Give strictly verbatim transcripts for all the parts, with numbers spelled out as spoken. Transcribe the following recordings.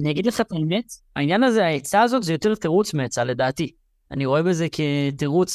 אני אגיד לך את האמת, העניין הזה, ההיצע הזאת, זה יותר תירוץ מהיצע לדעתי. אני רואה בזה כתירוץ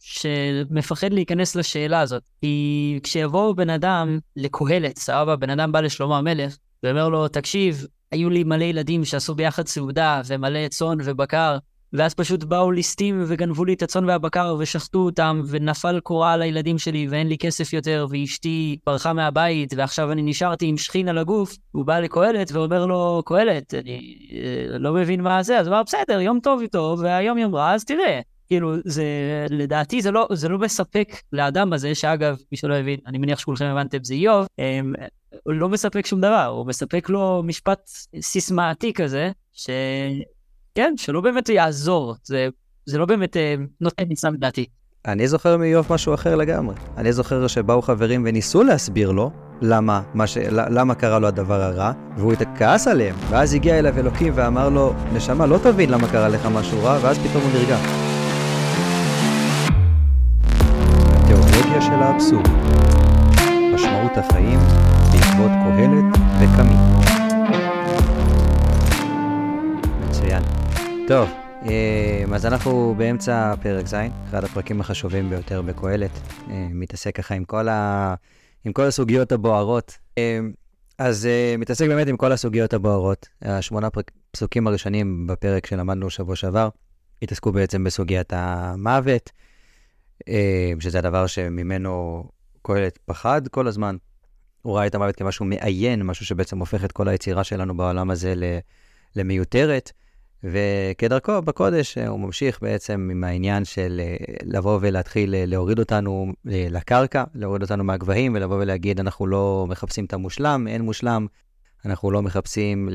שמפחד להיכנס לשאלה הזאת. כי כשיבוא בן אדם לקהלת, סבבה, בן אדם בא לשלמה המלך, ואומר לו, תקשיב, היו לי מלא ילדים שעשו ביחד סעודה, ומלא צאן ובקר, ואז פשוט באו ליסטים וגנבו לי את הצאן והבקר ושחטו אותם, ונפל קורה על הילדים שלי ואין לי כסף יותר, ואשתי ברחה מהבית, ועכשיו אני נשארתי עם שכין על הגוף. הוא בא לקהלת ואומר לו, קהלת, אני אה, לא מבין מה זה. אז הוא אמר, בסדר, יום טוב איתו, והיום יום רע, אז תראה. כאילו, זה, לדעתי זה לא, זה לא מספק לאדם הזה, שאגב, מי שלא הבין, אני מניח שכולכם הבנתם, זה איוב, אה, הוא לא מספק שום דבר, הוא מספק לו משפט סיסמאתי כזה, ש... כן, שלא באמת יעזור, זה, זה לא באמת אה, נותן ניסה מדעתי. אני זוכר מאיוב משהו אחר לגמרי. אני זוכר שבאו חברים וניסו להסביר לו למה, ש... למה קרה לו הדבר הרע, והוא התכעס עליהם, ואז הגיע אליו אלוקים ואמר לו, נשמה, לא תבין למה קרה לך משהו רע, ואז פתאום הוא נרגע. תיאולוגיה של האבסורד, משמעות החיים בעקבות קהלת וקמי. טוב, אז אנחנו באמצע פרק זין, אחד הפרקים החשובים ביותר בקהלת, מתעסק ככה עם כל, ה... עם כל הסוגיות הבוערות. אז מתעסק באמת עם כל הסוגיות הבוערות. השמונה פרק... פסוקים הראשונים בפרק שלמדנו שבוע שעבר, התעסקו בעצם בסוגיית המוות, שזה הדבר שממנו קהלת פחד כל הזמן. הוא ראה את המוות כמשהו מאיין, משהו שבעצם הופך את כל היצירה שלנו בעולם הזה למיותרת. וכדרכו בקודש הוא ממשיך בעצם עם העניין של לבוא ולהתחיל להוריד אותנו לקרקע, להוריד אותנו מהגבהים ולבוא ולהגיד אנחנו לא מחפשים את המושלם, אין מושלם, אנחנו לא מחפשים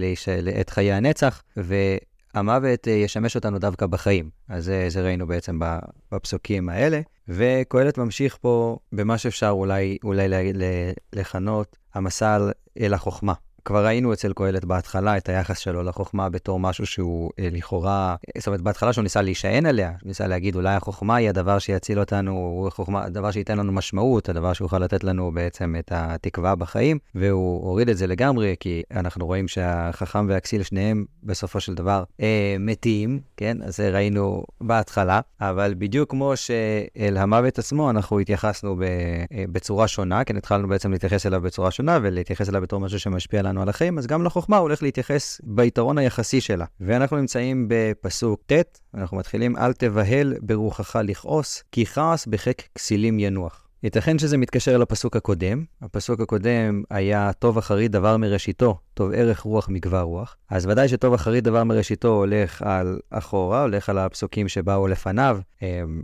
את חיי הנצח, והמוות ישמש אותנו דווקא בחיים. אז זה, זה ראינו בעצם בפסוקים האלה, וקהלת ממשיך פה במה שאפשר אולי, אולי לכנות המסע אל החוכמה. כבר ראינו אצל קהלת בהתחלה את היחס שלו לחוכמה בתור משהו שהוא לכאורה, זאת אומרת בהתחלה שהוא ניסה להישען עליה, ניסה להגיד אולי החוכמה היא הדבר שיציל אותנו, חוכמה, הדבר שייתן לנו משמעות, הדבר שיוכל לתת לנו בעצם את התקווה בחיים, והוא הוריד את זה לגמרי, כי אנחנו רואים שהחכם והכסיל שניהם בסופו של דבר אה, מתים, כן? אז זה ראינו בהתחלה, אבל בדיוק כמו שאל המוות עצמו אנחנו התייחסנו ב, אה, בצורה שונה, כן? התחלנו בעצם להתייחס אליו בצורה שונה ולהתייחס אליו בתור משהו שמשפיע לנו על החיים, אז גם לחוכמה הוא הולך להתייחס ביתרון היחסי שלה. ואנחנו נמצאים בפסוק ת', אנחנו מתחילים, אל תבהל ברוחך לכעוס, כי כעס בחק כסילים ינוח. ייתכן שזה מתקשר לפסוק הקודם. הפסוק הקודם היה טוב אחרי דבר מראשיתו, טוב ערך רוח מגבר רוח. אז ודאי שטוב אחרי דבר מראשיתו הולך על אחורה, הולך על הפסוקים שבאו לפניו,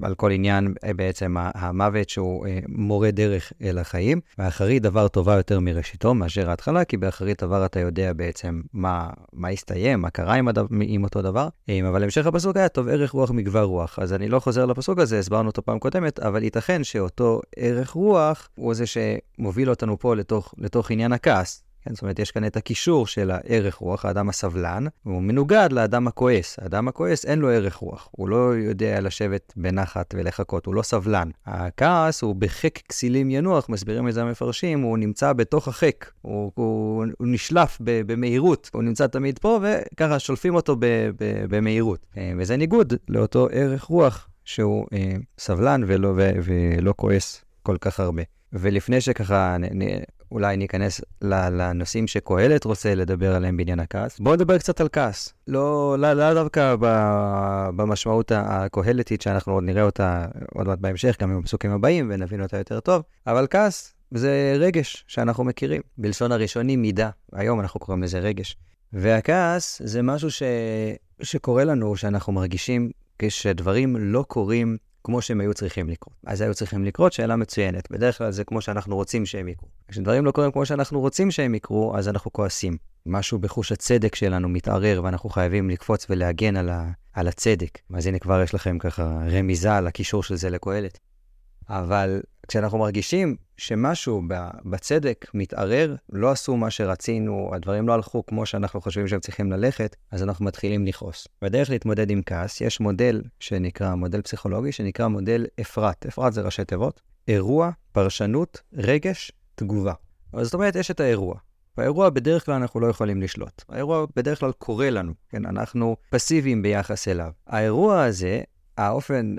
על כל עניין בעצם המוות שהוא מורה דרך אל החיים. ואחרי דבר טובה יותר מראשיתו מאשר ההתחלה, כי באחרי דבר אתה יודע בעצם מה, מה הסתיים, מה קרה עם, הדבר, עם אותו דבר. אבל המשך הפסוק היה טוב ערך רוח מגבר רוח. אז אני לא חוזר לפסוק הזה, הסברנו אותו פעם קודמת, אבל ייתכן שאותו ערך רוח הוא זה שמוביל אותנו פה לתוך, לתוך עניין הכעס. כן, זאת אומרת, יש כאן את הקישור של הערך רוח, האדם הסבלן, הוא מנוגד לאדם הכועס. האדם הכועס אין לו ערך רוח, הוא לא יודע לשבת בנחת ולחכות, הוא לא סבלן. הכעס הוא בחק כסילים ינוח, מסבירים את זה המפרשים, הוא נמצא בתוך החק, הוא, הוא, הוא נשלף במהירות, הוא נמצא תמיד פה וככה שולפים אותו במהירות. וזה ניגוד לאותו ערך רוח שהוא סבלן ולא, ולא כועס כל כך הרבה. ולפני שככה אולי ניכנס לנושאים שקהלת רוצה לדבר עליהם בעניין הכעס, בואו נדבר קצת על כעס. לא, לא, לא דווקא במשמעות הקהלתית שאנחנו עוד נראה אותה עוד מעט בהמשך, גם עם הפסוקים הבאים ונבין אותה יותר טוב, אבל כעס זה רגש שאנחנו מכירים. בלשון הראשוני מידה, היום אנחנו קוראים לזה רגש. והכעס זה משהו ש... שקורה לנו, שאנחנו מרגישים כשדברים לא קורים כמו שהם היו צריכים לקרות. אז היו צריכים לקרות, שאלה מצוינת. בדרך כלל זה כמו שאנחנו רוצים שהם יקרו. כשדברים לא קורים כמו שאנחנו רוצים שהם יקרו, אז אנחנו כועסים. משהו בחוש הצדק שלנו מתערער, ואנחנו חייבים לקפוץ ולהגן על, ה... על הצדק. אז הנה כבר יש לכם ככה רמיזה על הקישור של זה לקהלת. אבל כשאנחנו מרגישים שמשהו בצדק מתערער, לא עשו מה שרצינו, הדברים לא הלכו כמו שאנחנו חושבים שהם צריכים ללכת, אז אנחנו מתחילים לכעוס. בדרך להתמודד עם כעס, יש מודל שנקרא, מודל פסיכולוגי, שנקרא מודל אפרת. אפרת זה ראשי תיבות, אירוע, פרשנות, רגש, תגובה. אז זאת אומרת, יש את האירוע. והאירוע בדרך כלל אנחנו לא יכולים לשלוט. האירוע בדרך כלל קורה לנו, כן? אנחנו פסיביים ביחס אליו. האירוע הזה, האופן,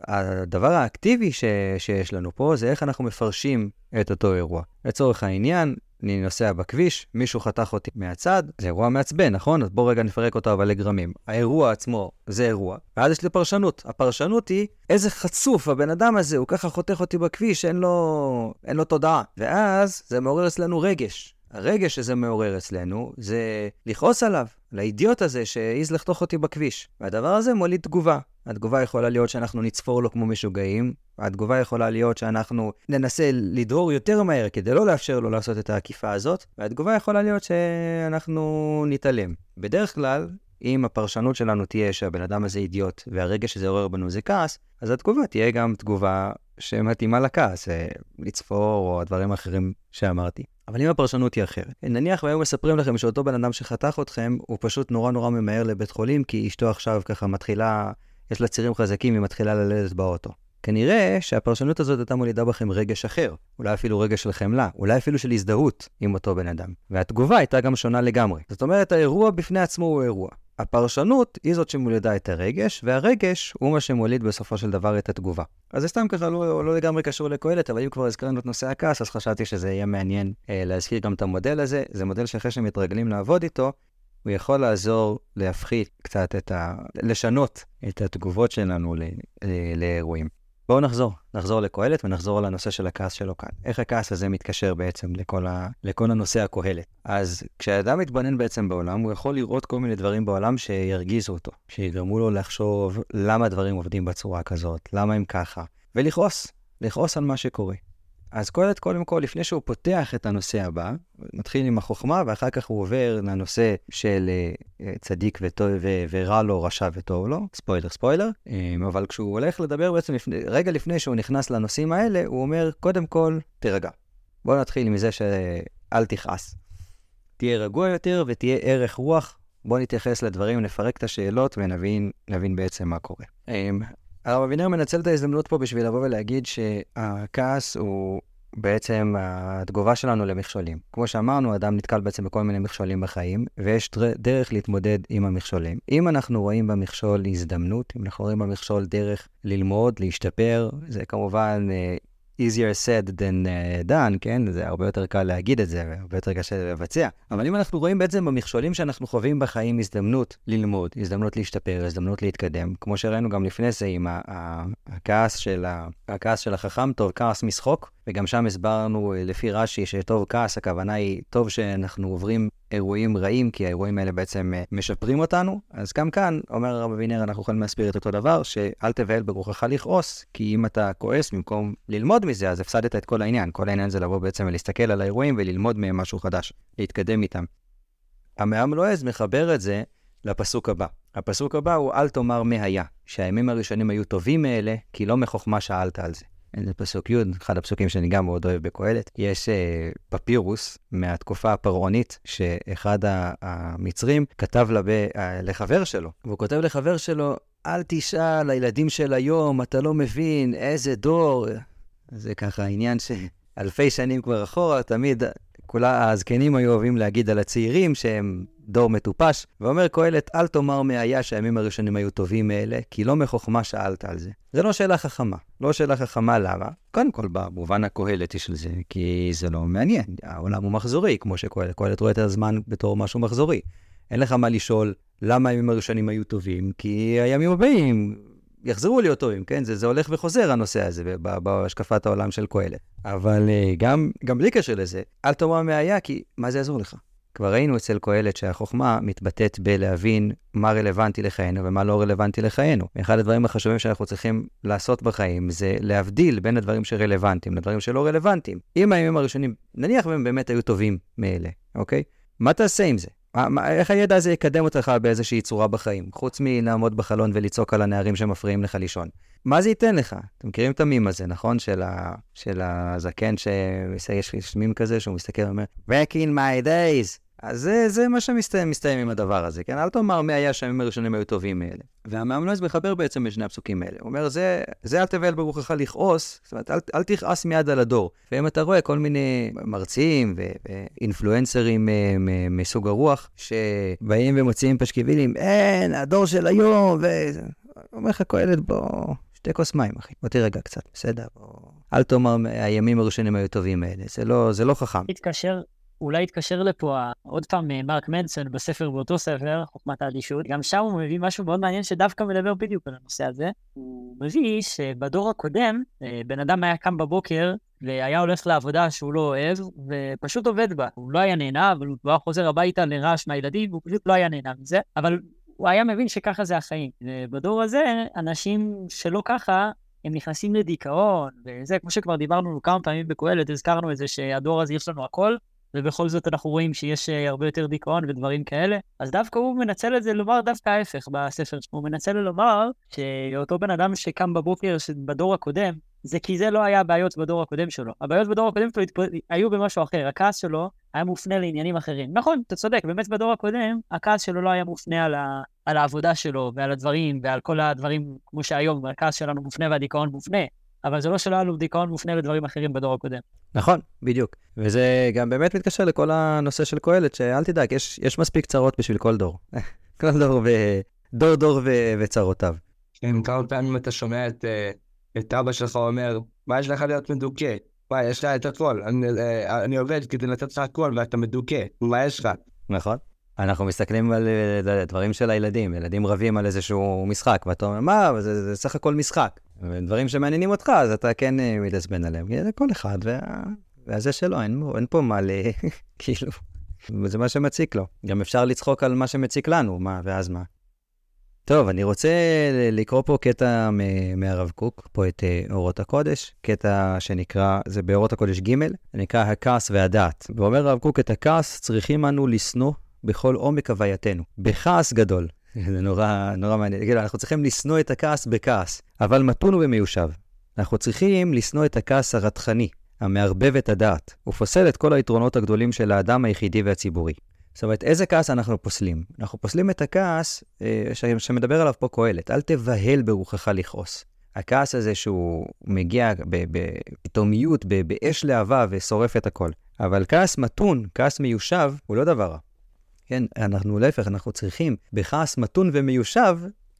הדבר האקטיבי ש, שיש לנו פה, זה איך אנחנו מפרשים את אותו אירוע. לצורך העניין, אני נוסע בכביש, מישהו חתך אותי מהצד, זה אירוע מעצבן, נכון? אז בואו רגע נפרק אותו אבל לגרמים. האירוע עצמו זה אירוע, ואז יש לי פרשנות. הפרשנות היא איזה חצוף הבן אדם הזה, הוא ככה חותך אותי בכביש, אין לו, אין לו תודעה. ואז זה מעורר אצלנו רגש. הרגש שזה מעורר אצלנו זה לכעוס עליו, לאידיוט הזה שהעיז לחתוך אותי בכביש. והדבר הזה מוליד תגובה. התגובה יכולה להיות שאנחנו נצפור לו כמו משוגעים, התגובה יכולה להיות שאנחנו ננסה לדהור יותר מהר כדי לא לאפשר לו לעשות את העקיפה הזאת, והתגובה יכולה להיות שאנחנו נתעלם. בדרך כלל, אם הפרשנות שלנו תהיה שהבן אדם הזה אידיוט והרגש שזה עורר בנו זה כעס, אז התגובה תהיה גם תגובה שמתאימה לכעס, לצפור או הדברים האחרים שאמרתי. אבל אם הפרשנות היא אחרת. נניח והיום מספרים לכם שאותו בן אדם שחתך אתכם, הוא פשוט נורא נורא ממהר לבית חולים, כי אשתו עכשיו ככה מתחילה, יש לה צירים חזקים, היא מתחילה ללדת באוטו. כנראה שהפרשנות הזאת הייתה מולידה בכם רגש אחר, אולי אפילו רגש של חמלה, אולי אפילו של הזדהות עם אותו בן אדם. והתגובה הייתה גם שונה לגמרי. זאת אומרת, האירוע בפני עצמו הוא אירוע. הפרשנות היא זאת שמולידה את הרגש, והרגש הוא מה שמוליד בסופו של דבר את התגובה. אז זה סתם ככה לא, לא לגמרי קשור לקהלת, אבל אם כבר הזכרנו את נושא הכעס, אז חשבתי שזה יהיה מעניין אה, להזכיר גם את המודל הזה. זה מודל שאחרי שמתרגלים לעבוד איתו, הוא יכול לעזור להפחית קצת את ה... לשנות את התגובות שלנו ל... ל... לאירועים. בואו נחזור, נחזור לקהלת ונחזור לנושא של הכעס שלו כאן. איך הכעס הזה מתקשר בעצם לכל, ה... לכל הנושא הקהלת? אז כשהאדם מתבונן בעצם בעולם, הוא יכול לראות כל מיני דברים בעולם שירגיזו אותו, שיגרמו לו לחשוב למה דברים עובדים בצורה כזאת, למה הם ככה, ולכעוס, לכעוס על מה שקורה. אז קהלת קודם כל, לפני שהוא פותח את הנושא הבא, מתחיל עם החוכמה, ואחר כך הוא עובר לנושא של צדיק וטוב, ורע לו, רשע וטוב לו, ספוילר, ספוילר. אבל כשהוא הולך לדבר בעצם, רגע לפני שהוא נכנס לנושאים האלה, הוא אומר, קודם כל, תרגע. בואו נתחיל מזה שאל תכעס. תהיה רגוע יותר ותהיה ערך רוח. בואו נתייחס לדברים, נפרק את השאלות ונבין, נבין בעצם מה קורה. הרב אבינר מנצל את ההזדמנות פה בשביל לבוא ולהגיד שהכעס הוא בעצם התגובה שלנו למכשולים. כמו שאמרנו, אדם נתקל בעצם בכל מיני מכשולים בחיים, ויש דרך להתמודד עם המכשולים. אם אנחנו רואים במכשול הזדמנות, אם אנחנו רואים במכשול דרך ללמוד, להשתפר, זה כמובן easier said than done, כן? זה הרבה יותר קל להגיד את זה, והרבה יותר קשה לבצע. אבל אם אנחנו רואים בעצם במכשולים שאנחנו חווים בחיים הזדמנות ללמוד, הזדמנות להשתפר, הזדמנות להתקדם, כמו שראינו גם לפני זה עם הכעס של, הכעס של החכם, טוב, כעס משחוק, וגם שם הסברנו לפי רש"י שטוב כעס, הכוונה היא טוב שאנחנו עוברים אירועים רעים, כי האירועים האלה בעצם משפרים אותנו. אז גם כאן, אומר הרב אבינר, אנחנו יכולים להסביר את אותו דבר, שאל תבהל ברוחך לכעוס, כי אם אתה כועס במקום ללמוד מזה, אז הפסדת את כל העניין. כל העניין זה לבוא בעצם ולהסתכל על האירועים וללמוד מהם משהו חדש, להתקדם איתם. המאמלועז מחבר את זה לפסוק הבא. הפסוק הבא הוא אל תאמר מה היה, שהימים הראשונים היו טובים מאלה, כי לא מחוכמה שאלת על זה. זה פסוק י', אחד הפסוקים שאני גם מאוד אוהב בקהלת. יש אה, פפירוס מהתקופה הפרעונית שאחד המצרים כתב לב, אה, לחבר שלו. והוא כותב לחבר שלו, אל תשאל הילדים של היום, אתה לא מבין איזה דור. זה ככה העניין שאלפי שנים כבר אחורה, תמיד כולה הזקנים היו אוהבים להגיד על הצעירים שהם דור מטופש. ואומר קהלת, אל תאמר מה היה שהימים הראשונים היו טובים מאלה, כי לא מחוכמה שאלת על זה. זה לא שאלה חכמה. לא שאלה חכמה למה? קודם כל, במובן הקהלתי של זה, כי זה לא מעניין. העולם הוא מחזורי, כמו שקהלת. קהלת רואה את הזמן בתור משהו מחזורי. אין לך מה לשאול למה הימים הראשונים היו טובים, כי הימים הבאים יחזרו להיות טובים, כן? זה, זה הולך וחוזר הנושא הזה בהשקפת העולם של קהלת. אבל גם, גם בלי קשר לזה, אל תאמר מה היה, כי מה זה יעזור לך? כבר ראינו אצל קהלת שהחוכמה מתבטאת בלהבין מה רלוונטי לחיינו ומה לא רלוונטי לחיינו. אחד הדברים החשובים שאנחנו צריכים לעשות בחיים זה להבדיל בין הדברים שרלוונטיים לדברים שלא רלוונטיים. אם הימים הראשונים, נניח והם באמת היו טובים מאלה, אוקיי? מה תעשה עם זה? איך הידע הזה יקדם אותך באיזושהי צורה בחיים? חוץ מלעמוד בחלון וליצוק על הנערים שמפריעים לך לישון. מה זה ייתן לך? אתם מכירים את המים הזה, נכון? של, ה... של הזקן שיש מים כזה שהוא מסתכל ואומר, Back in my days, אז זה, זה מה שמסתיים מסתיים עם הדבר הזה, כן? אל תאמר מה היה שהימים הראשונים היו טובים מאלה. והמאמלועז מחבר בעצם בשני הפסוקים האלה. הוא אומר, זה, זה אל תבל ברוחך לכעוס, זאת אומרת, אל, אל תכעס מיד על הדור. ואם אתה רואה כל מיני מרצים ואינפלואנסרים מסוג הרוח, שבאים ומוציאים פשקיבילים, אין, הדור של היום, ואומר לך קהלת בו, שתי כוס מים, אחי. בוא תירגע קצת, בסדר? או... אל תאמר הימים הראשונים היו טובים מאלה, זה לא, זה לא חכם. התקשר... אולי התקשר לפה עוד פעם מרק מנסון בספר, באותו ספר, חוכמת האדישות. גם שם הוא מביא משהו מאוד מעניין שדווקא מדבר בדיוק על הנושא הזה. הוא מביא שבדור הקודם, בן אדם היה קם בבוקר והיה הולך לעבודה שהוא לא אוהב, ופשוט עובד בה. הוא לא היה נהנה, אבל הוא היה חוזר הביתה לרעש מהילדים, והוא פשוט לא היה נהנה מזה. אבל הוא היה מבין שככה זה החיים. ובדור הזה, אנשים שלא ככה, הם נכנסים לדיכאון, וזה, כמו שכבר דיברנו כמה פעמים בקהלת, הזכרנו את זה שהדור הזה יש לנו הכל. ובכל זאת אנחנו רואים שיש הרבה יותר דיכאון ודברים כאלה, אז דווקא הוא מנצל את זה לומר דווקא ההפך בספר. הוא מנצל לומר שאותו בן אדם שקם בבוקר בדור הקודם, זה כי זה לא היה הבעיות בדור הקודם שלו. הבעיות בדור הקודם שלו היו במשהו אחר, הכעס שלו היה מופנה לעניינים אחרים. נכון, אתה צודק, באמת בדור הקודם, הכעס שלו לא היה מופנה על, ה... על העבודה שלו ועל הדברים, ועל כל הדברים כמו שהיום, הכעס שלנו מופנה והדיכאון מופנה. אבל זה לא שלא עלו דיכאון מופנה לדברים אחרים בדור הקודם. נכון, בדיוק. וזה גם באמת מתקשר לכל הנושא של קהלת, שאל תדאג, יש, יש מספיק צרות בשביל כל דור. כל דור, ו... דור, דור ו... וצרותיו. כן, כמה פעמים אתה שומע את, את אבא שלך אומר, מה יש לך להיות מדוכא? מה, יש לך את הכל. אני, אני עובד כדי לתת לך הכל, ואתה מדוכא. מה יש לך? נכון. אנחנו מסתכלים על דברים של הילדים. ילדים רבים על איזשהו משחק, ואתה אומר, מה? זה, זה סך הכל משחק. ודברים שמעניינים אותך, אז אתה כן מתעצבן עליהם. זה כל אחד, והזה שלו, אין פה מה ל... כאילו, זה מה שמציק לו. גם אפשר לצחוק על מה שמציק לנו, מה, ואז מה. טוב, אני רוצה לקרוא פה קטע מהרב קוק, פה את אורות הקודש, קטע שנקרא, זה באורות הקודש ג', נקרא הכעס והדעת. ואומר הרב קוק, את הכעס צריכים אנו לסנוע בכל עומק הווייתנו, בכעס גדול. זה נורא, נורא מעניין. אנחנו צריכים לסנוע את הכעס בכעס, אבל מתון ובמיושב. אנחנו צריכים לסנוע את הכעס הרתחני, המערבב את הדעת, ופוסל את כל היתרונות הגדולים של האדם היחידי והציבורי. זאת אומרת, איזה כעס אנחנו פוסלים? אנחנו פוסלים את הכעס אה, ש... שמדבר עליו פה קהלת. אל תבהל ברוחך לכעוס. הכעס הזה שהוא מגיע בפתאומיות, ב... באש להבה ושורף את הכל. אבל כעס מתון, כעס מיושב, הוא לא דבר רע. כן, אנחנו להפך, אנחנו צריכים בכעס מתון ומיושב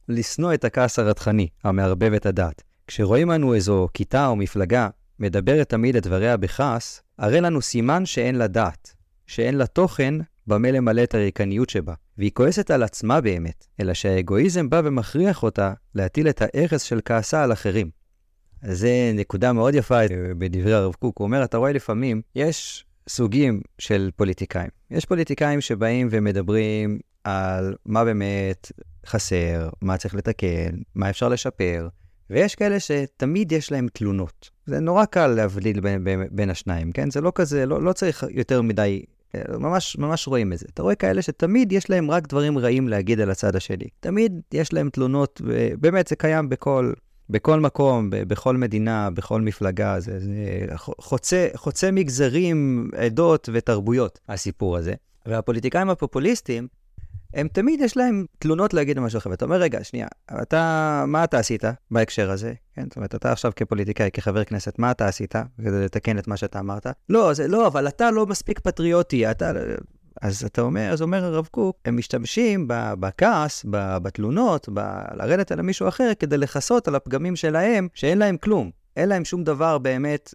לסנוע את הכעס הרתחני, המערבב את הדעת. כשרואים אנו איזו כיתה או מפלגה מדברת תמיד את דבריה בכעס, הרי לנו סימן שאין לה דעת, שאין לה תוכן במה למלא את הריקניות שבה, והיא כועסת על עצמה באמת, אלא שהאגואיזם בא ומכריח אותה להטיל את הערס של כעסה על אחרים. אז זה נקודה מאוד יפה בדברי הרב קוק. הוא אומר, אתה רואה לפעמים, יש... סוגים של פוליטיקאים. יש פוליטיקאים שבאים ומדברים על מה באמת חסר, מה צריך לתקן, מה אפשר לשפר, ויש כאלה שתמיד יש להם תלונות. זה נורא קל להבליל בין, בין, בין השניים, כן? זה לא כזה, לא, לא צריך יותר מדי, ממש, ממש רואים את זה. אתה רואה כאלה שתמיד יש להם רק דברים רעים להגיד על הצד השני. תמיד יש להם תלונות, באמת זה קיים בכל... בכל מקום, בכל מדינה, בכל מפלגה, זה, זה חוצה, חוצה מגזרים, עדות ותרבויות, הסיפור הזה. והפוליטיקאים הפופוליסטים, הם תמיד יש להם תלונות להגיד משהו אחר. אתה אומר, רגע, שנייה, אתה, מה אתה עשית בהקשר הזה? כן, זאת אומרת, אתה עכשיו כפוליטיקאי, כחבר כנסת, מה אתה עשית? כדי לתקן את מה שאתה אמרת. לא, זה, לא, אבל אתה לא מספיק פטריוטי, אתה... אז אתה אומר, אז אומר הרב קוק, הם משתמשים בכעס, בתלונות, לרדת על מישהו אחר, כדי לחסות על הפגמים שלהם, שאין להם כלום. אין להם שום דבר באמת,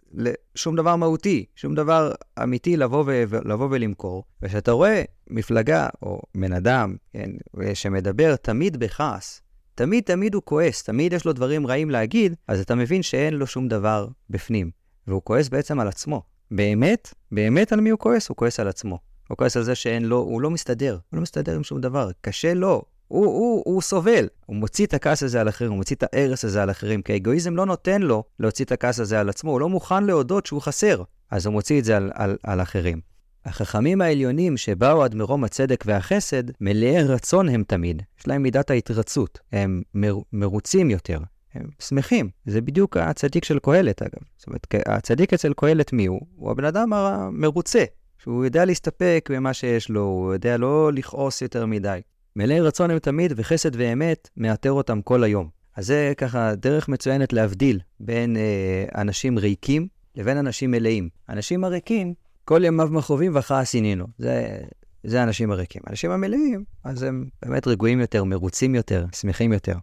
שום דבר מהותי, שום דבר אמיתי לבוא, ו- לבוא ולמכור. ושאתה רואה מפלגה או בן אדם, כן, שמדבר תמיד בכעס, תמיד תמיד הוא כועס, תמיד יש לו דברים רעים להגיד, אז אתה מבין שאין לו שום דבר בפנים. והוא כועס בעצם על עצמו. באמת, באמת על מי הוא כועס? הוא כועס על עצמו. הוא כועס על זה שאין לו, הוא לא מסתדר, הוא לא מסתדר עם שום דבר, קשה לו, הוא, הוא, הוא סובל. הוא מוציא את הכעס הזה על אחרים, הוא מוציא את הערס הזה על אחרים, כי האגואיזם לא נותן לו להוציא את הכעס הזה על עצמו, הוא לא מוכן להודות שהוא חסר, אז הוא מוציא את זה על, על, על אחרים. החכמים העליונים שבאו עד מרום הצדק והחסד, מלאי רצון הם תמיד, יש להם מידת ההתרצות, הם מר, מרוצים יותר, הם שמחים. זה בדיוק הצדיק של קהלת אגב, זאת אומרת, הצדיק אצל קהלת מי הוא? הוא הבן אדם המרוצה. שהוא יודע להסתפק במה שיש לו, הוא יודע לא לכעוס יותר מדי. מלאי רצון הם תמיד, וחסד ואמת מאתר אותם כל היום. אז זה ככה דרך מצוינת להבדיל בין אה, אנשים ריקים לבין אנשים מלאים. אנשים הריקים, כל ימיו מחובים וכעס הנינו. זה, זה אנשים הריקים. אנשים המלאים, אז הם באמת רגועים יותר, מרוצים יותר, שמחים יותר.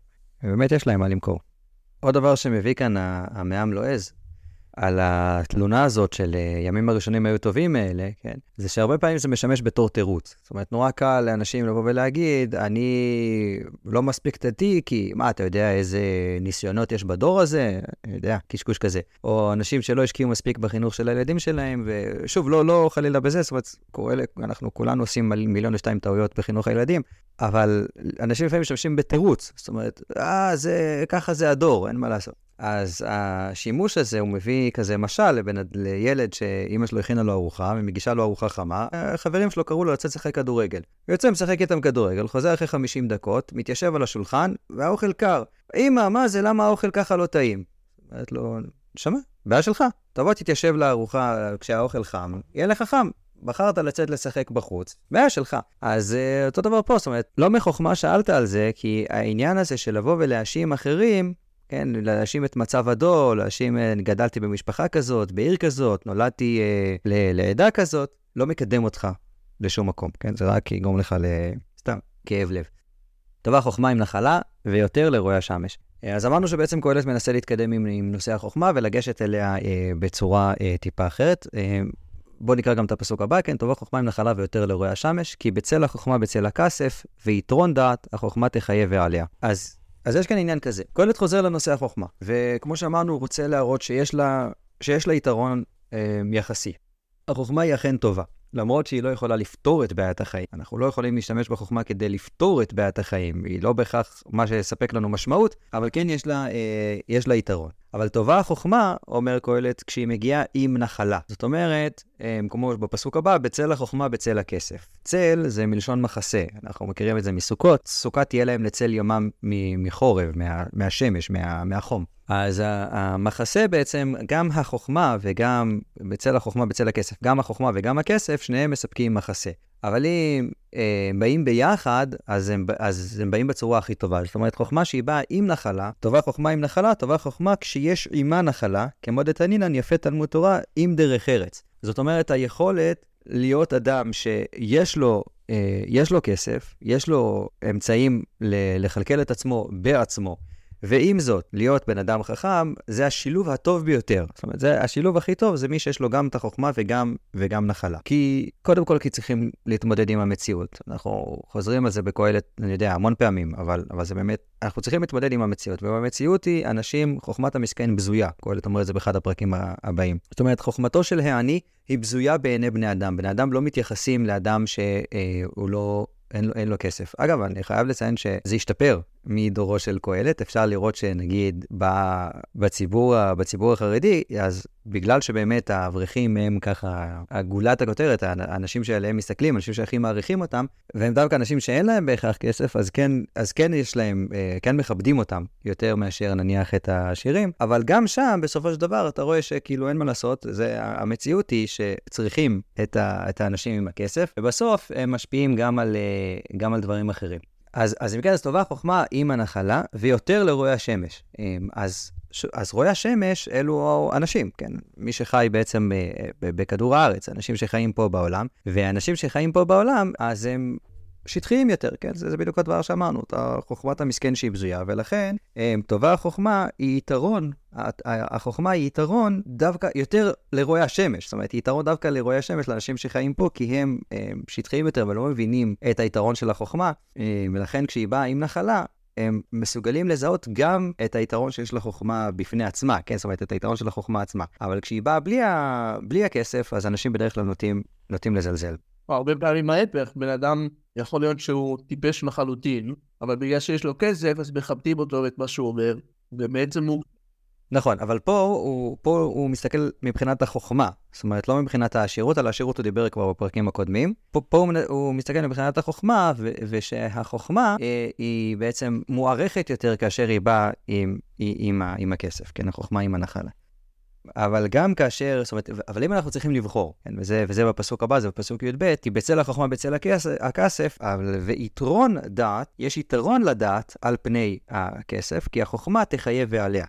ובאמת יש להם מה למכור. עוד דבר שמביא כאן המאמלועז, על התלונה הזאת של ימים הראשונים היו טובים מאלה, כן? זה שהרבה פעמים זה משמש בתור תירוץ. זאת אומרת, נורא קל לאנשים לבוא ולהגיד, אני לא מספיק דתי, כי מה, אתה יודע איזה ניסיונות יש בדור הזה? אני יודע, קשקוש כזה. או אנשים שלא השקיעו מספיק בחינוך של הילדים שלהם, ושוב, לא, לא חלילה בזה, זאת אומרת, אנחנו כולנו עושים מיליון ושתיים טעויות בחינוך הילדים, אבל אנשים לפעמים משמשים בתירוץ. זאת אומרת, אה, זה, ככה זה הדור, אין מה לעשות. אז השימוש הזה הוא מביא כזה משל לבין, לילד שאמא שלו הכינה לו ארוחה, ומגישה לו ארוחה חמה, החברים שלו קראו לו לצאת לשחק כדורגל. יוצא משחק איתם כדורגל, חוזר אחרי חמישים דקות, מתיישב על השולחן, והאוכל קר. אמא, מה זה? למה האוכל ככה לא טעים? אומרת לו, שמה, בעיה שלך. תבוא תתיישב לארוחה כשהאוכל חם, יהיה לך חם. בחרת לצאת לשחק בחוץ, בעיה שלך. אז אותו דבר פה, זאת אומרת, לא מחוכמה שאלת על זה, כי העניין הזה של לבוא ולהאשים אחרים, כן, להאשים את מצב הדור, להאשים, גדלתי במשפחה כזאת, בעיר כזאת, נולדתי אה, ל- לעדה כזאת, לא מקדם אותך לשום מקום, כן? זה רק יגרום לך לסתם, כאב לב. טובה חוכמה עם נחלה, ויותר לרועי השמש. אז אמרנו שבעצם קהלת מנסה להתקדם עם, עם נושא החוכמה, ולגשת אליה אה, בצורה אה, טיפה אחרת. אה, בוא נקרא גם את הפסוק הבא, כן? טובה חוכמה עם נחלה ויותר לרועי השמש, כי בצל החוכמה בצל הכסף, ויתרון דעת, החוכמה תחיה ועליה. אז... אז יש כאן עניין כזה. קהלת חוזר לנושא החוכמה, וכמו שאמרנו, הוא רוצה להראות שיש לה, שיש לה יתרון אה, יחסי. החוכמה היא אכן טובה, למרות שהיא לא יכולה לפתור את בעיית החיים. אנחנו לא יכולים להשתמש בחוכמה כדי לפתור את בעיית החיים, היא לא בהכרח מה שיספק לנו משמעות, אבל כן יש לה, אה, יש לה יתרון. אבל טובה החוכמה, אומר קהלת, כשהיא מגיעה עם נחלה. זאת אומרת, כמו בפסוק הבא, בצל החוכמה, בצל הכסף. צל זה מלשון מחסה. אנחנו מכירים את זה מסוכות. סוכה תהיה להם לצל יומם מחורב, מה, מהשמש, מה, מהחום. אז המחסה בעצם, גם החוכמה וגם, בצל החוכמה, בצל הכסף, גם החוכמה וגם הכסף, שניהם מספקים מחסה. אבל אם אה, באים ביחד, אז הם, אז הם באים בצורה הכי טובה. זאת אומרת, חוכמה שהיא באה עם נחלה, טובה חוכמה עם נחלה, טובה חוכמה כשיש עימה נחלה, כמו דתנינן יפה תלמוד תורה עם דרך ארץ. זאת אומרת, היכולת להיות אדם שיש לו, אה, יש לו כסף, יש לו אמצעים לחלקל את עצמו בעצמו, ועם זאת, להיות בן אדם חכם, זה השילוב הטוב ביותר. זאת אומרת, זה, השילוב הכי טוב זה מי שיש לו גם את החוכמה וגם, וגם נחלה. כי, קודם כל, כי צריכים להתמודד עם המציאות. אנחנו חוזרים על זה בקהלת, אני יודע, המון פעמים, אבל, אבל זה באמת, אנחנו צריכים להתמודד עם המציאות. ובמציאות היא, אנשים, חוכמת המסכן בזויה. קהלת אומר את זה באחד הפרקים הבאים. זאת אומרת, חוכמתו של העני היא בזויה בעיני בני אדם. בני אדם לא מתייחסים לאדם שהוא לא... אין לו, אין לו כסף. אגב, אני חייב לציין שזה השתפר מדורו של קהלת. אפשר לראות שנגיד בציבור, בציבור החרדי, אז בגלל שבאמת האברכים הם ככה, הגולת הכותרת, האנשים שעליהם מסתכלים, אנשים שהכי מעריכים אותם, והם דווקא אנשים שאין להם בהכרח כסף, אז כן, אז כן יש להם, כן מכבדים אותם יותר מאשר נניח את השירים. אבל גם שם, בסופו של דבר, אתה רואה שכאילו אין מה לעשות. זה, המציאות היא שצריכים את, ה, את האנשים עם הכסף, ובסוף הם משפיעים גם על, גם על דברים אחרים. אז, אז אם כן, אז טובה חוכמה עם הנחלה, ויותר לרועי השמש. אז, אז רועי השמש אלו אנשים, כן? מי שחי בעצם ב, ב, בכדור הארץ, אנשים שחיים פה בעולם, ואנשים שחיים פה בעולם, אז הם שטחיים יותר, כן? זה, זה בדיוק הדבר שאמרנו, חוכמת המסכן שהיא בזויה, ולכן טובה החוכמה היא יתרון, החוכמה היא יתרון דווקא יותר לרועי השמש, זאת אומרת, היא יתרון דווקא לרועי השמש, לאנשים שחיים פה, כי הם, הם שטחיים יותר ולא מבינים את היתרון של החוכמה, ולכן כשהיא באה עם נחלה, הם מסוגלים לזהות גם את היתרון שיש לחוכמה בפני עצמה, כן? זאת אומרת, את היתרון של החוכמה עצמה. אבל כשהיא באה בלי, ה... בלי הכסף, אז אנשים בדרך כלל נוטים, נוטים לזלזל. הרבה פעמים ההפך, בן אדם יכול להיות שהוא טיפש לחלוטין, אבל בגלל שיש לו כסף, אז מכבדים אותו את מה שהוא אומר, ובעצם הוא... נכון, אבל פה הוא, פה הוא מסתכל מבחינת החוכמה, זאת אומרת, לא מבחינת העשירות, על העשירות הוא דיבר כבר בפרקים הקודמים. פה, פה הוא, הוא מסתכל מבחינת החוכמה, ו, ושהחוכמה אה, היא בעצם מוערכת יותר כאשר היא באה עם, עם, עם, עם הכסף, כן, החוכמה עם הנחלה. אבל גם כאשר, זאת אומרת, אבל אם אנחנו צריכים לבחור, כן, וזה, וזה בפסוק הבא, זה בפסוק י"ב, כי בצל החכמה בצל הכסף, אבל ויתרון דעת, יש יתרון לדעת על פני הכסף, כי החכמה תחייב ועליה.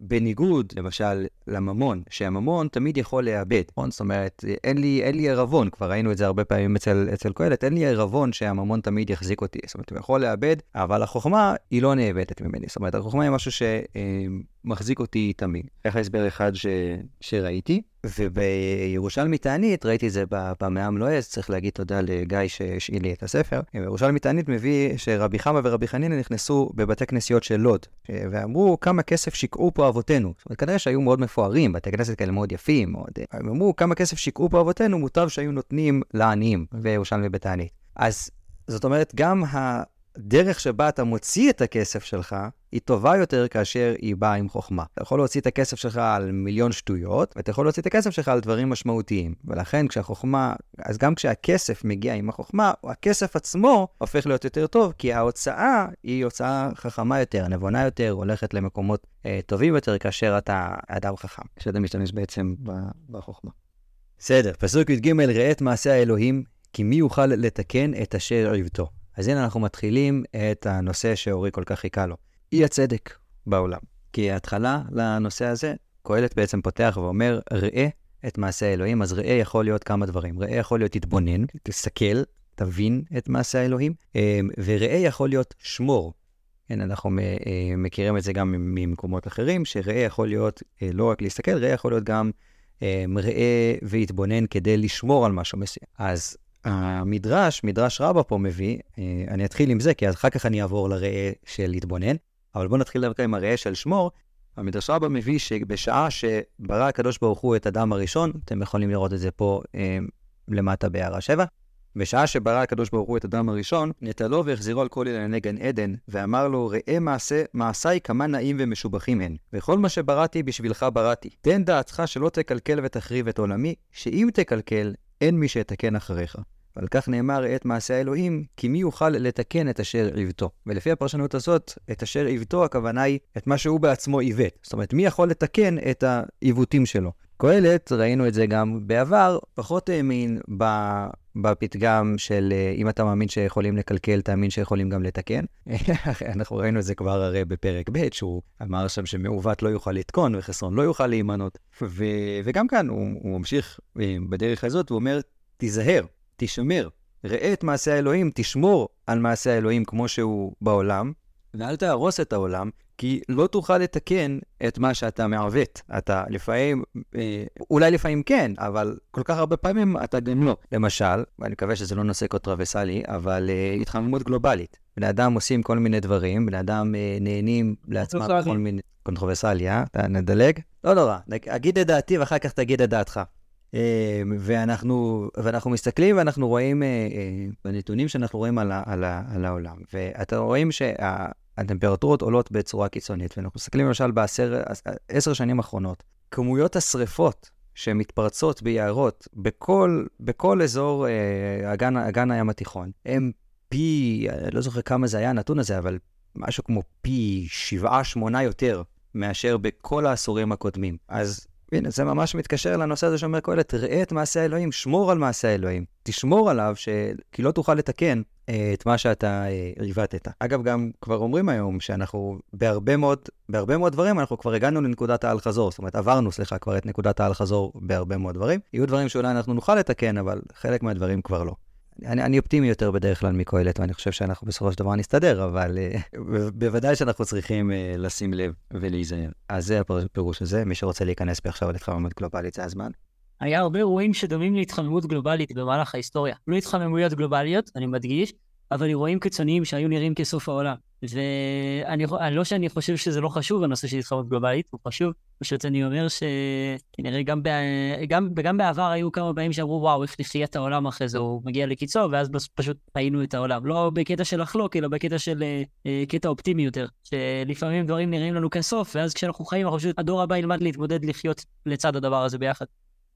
בניגוד, למשל, לממון, שהממון תמיד יכול לאבד. זאת אומרת, אין לי, אין לי ערבון, כבר ראינו את זה הרבה פעמים אצל, אצל קהלת, אין לי ערבון שהממון תמיד יחזיק אותי. זאת אומרת, הוא יכול לאבד, אבל החכמה היא לא נאבדת ממני. זאת אומרת, החכמה היא משהו ש... מחזיק אותי תמיד. איך ההסבר אחד ש... שראיתי? ובירושלמי תענית, ראיתי את זה במאמלועז, צריך להגיד תודה לגיא שהשאיל לי את הספר. בירושלמי תענית מביא שרבי חמא ורבי חנינא נכנסו בבתי כנסיות של לוד, ואמרו כמה כסף שיקעו פה אבותינו. זאת אומרת, כנראה שהיו מאוד מפוארים, בתי כנסת כאלה מאוד יפים, מאוד... הם אמרו כמה כסף שיקעו פה אבותינו, מוטב שהיו נותנים לעניים, בירושלמי בתענית. אז זאת אומרת, גם ה... דרך שבה אתה מוציא את הכסף שלך, היא טובה יותר כאשר היא באה עם חוכמה. אתה יכול להוציא את הכסף שלך על מיליון שטויות, ואתה יכול להוציא את הכסף שלך על דברים משמעותיים. ולכן כשהחוכמה, אז גם כשהכסף מגיע עם החוכמה, הכסף עצמו הופך להיות יותר טוב, כי ההוצאה היא הוצאה חכמה יותר, נבונה יותר, הולכת למקומות אה, טובים יותר כאשר אתה אדם חכם. כשאתה משתמש בעצם בחוכמה. בסדר, פסוק י"ג, ראה את מעשה האלוהים, כי מי יוכל לתקן את אשר עיוותו. אז הנה אנחנו מתחילים את הנושא שאורי כל כך חיכה לו. אי הצדק בעולם. כי ההתחלה לנושא הזה, קהלת בעצם פותח ואומר, ראה את מעשה האלוהים, אז ראה יכול להיות כמה דברים. ראה יכול להיות תתבונן, תסתכל, תבין את מעשה האלוהים, וראה יכול להיות שמור. אנחנו מכירים את זה גם ממקומות אחרים, שראה יכול להיות לא רק להסתכל, ראה יכול להיות גם ראה והתבונן כדי לשמור על משהו מסוים. אז... המדרש, מדרש רבה פה מביא, אני אתחיל עם זה, כי אחר כך אני אעבור לראה של התבונן, אבל בואו נתחיל דווקא עם הראה של שמור. המדרש רבה מביא שבשעה שברא הקדוש ברוך הוא את אדם הראשון, אתם יכולים לראות את זה פה למטה בהערה שבע, בשעה שברא הקדוש ברוך הוא את אדם הראשון, נטלו והחזירו על כל ענייני גן עדן, ואמר לו, ראה מעשה, מעשיי כמה נעים ומשובחים הן. וכל מה שבראתי בשבילך בראתי. תן דעתך שלא תקלקל ותחריב את עולמי, שאם תקלקל, אין מי שיתקן אחריך. ועל כך נאמר את מעשה האלוהים, כי מי יוכל לתקן את אשר עיוותו. ולפי הפרשנות הזאת, את אשר עיוותו הכוונה היא את מה שהוא בעצמו עיוות. זאת אומרת, מי יכול לתקן את העיוותים שלו? קהלת, ראינו את זה גם בעבר, פחות האמין בפתגם של אם אתה מאמין שיכולים לקלקל, תאמין שיכולים גם לתקן. אנחנו ראינו את זה כבר הרי בפרק ב' שהוא אמר שם שמעוות לא יוכל לתקון וחסרון לא יוכל להימנות. ו- וגם כאן הוא, הוא ממשיך בדרך הזאת, הוא אומר תיזהר, תשמר, ראה את מעשה האלוהים, תשמור על מעשה האלוהים כמו שהוא בעולם, ואל תהרוס את העולם, כי לא תוכל לתקן את מה שאתה מעוות. אתה לפעמים, אה, אולי לפעמים כן, אבל כל כך הרבה פעמים אתה גם לא. למשל, ואני מקווה שזה לא נושא קונטרוברסלי, אבל אה, התחממות גלובלית. בני אדם עושים כל מיני דברים, בני אדם אה, נהנים לעצמם כל מיני... קונטרוברסלי, אה? אתה נדלג? לא נורא, לא, אגיד את דעתי ואחר כך תגיד את דעתך. ואנחנו, ואנחנו מסתכלים ואנחנו רואים בנתונים שאנחנו רואים על, על, על העולם, ואתה רואים שהטמפרטורות עולות בצורה קיצונית, ואנחנו מסתכלים למשל בעשר, עשר שנים האחרונות, כמויות השריפות שמתפרצות ביערות בכל, בכל אזור אגן, אגן הים התיכון, הם פי, לא זוכר כמה זה היה הנתון הזה, אבל משהו כמו פי שבעה, שמונה יותר מאשר בכל העשורים הקודמים. אז הנה, זה ממש מתקשר לנושא הזה שאומר קהלת, ראה את מעשה האלוהים, שמור על מעשה האלוהים. תשמור עליו, ש... כי לא תוכל לתקן אה, את מה שאתה אה, ריבטת. אגב, גם כבר אומרים היום שאנחנו בהרבה מאוד, בהרבה מאוד דברים, אנחנו כבר הגענו לנקודת האל חזור. זאת אומרת, עברנו, סליחה, כבר את נקודת האל חזור בהרבה מאוד דברים. יהיו דברים שאולי אנחנו נוכל לתקן, אבל חלק מהדברים כבר לא. אני, אני אופטימי יותר בדרך כלל מקהלת, ואני חושב שאנחנו בסופו של דבר נסתדר, אבל בוודאי שאנחנו צריכים לשים לב ולהיזהר. אז זה הפירוש הזה, מי שרוצה להיכנס בעכשיו להתחממות גלובלית, זה הזמן. היה הרבה אירועים שדומים להתחממות גלובלית במהלך ההיסטוריה. לא התחממויות גלובליות, אני מדגיש, אבל אירועים קיצוניים שהיו נראים כסוף העולם. ואני לא שאני חושב שזה לא חשוב, הנושא של התחממות גלובלית, הוא חשוב. פשוט אני אומר שכנראה גם, בא... גם... גם בעבר היו כמה פעמים שאמרו, וואו, איך נחיה את העולם אחרי זה, הוא מגיע לקיצו, ואז פשוט ראינו את העולם. לא בקטע של החלוק, אלא בקטע של קטע אופטימי יותר, שלפעמים דברים נראים לנו כסוף, ואז כשאנחנו חיים, אנחנו פשוט, הדור הבא ילמד להתמודד לחיות לצד הדבר הזה ביחד.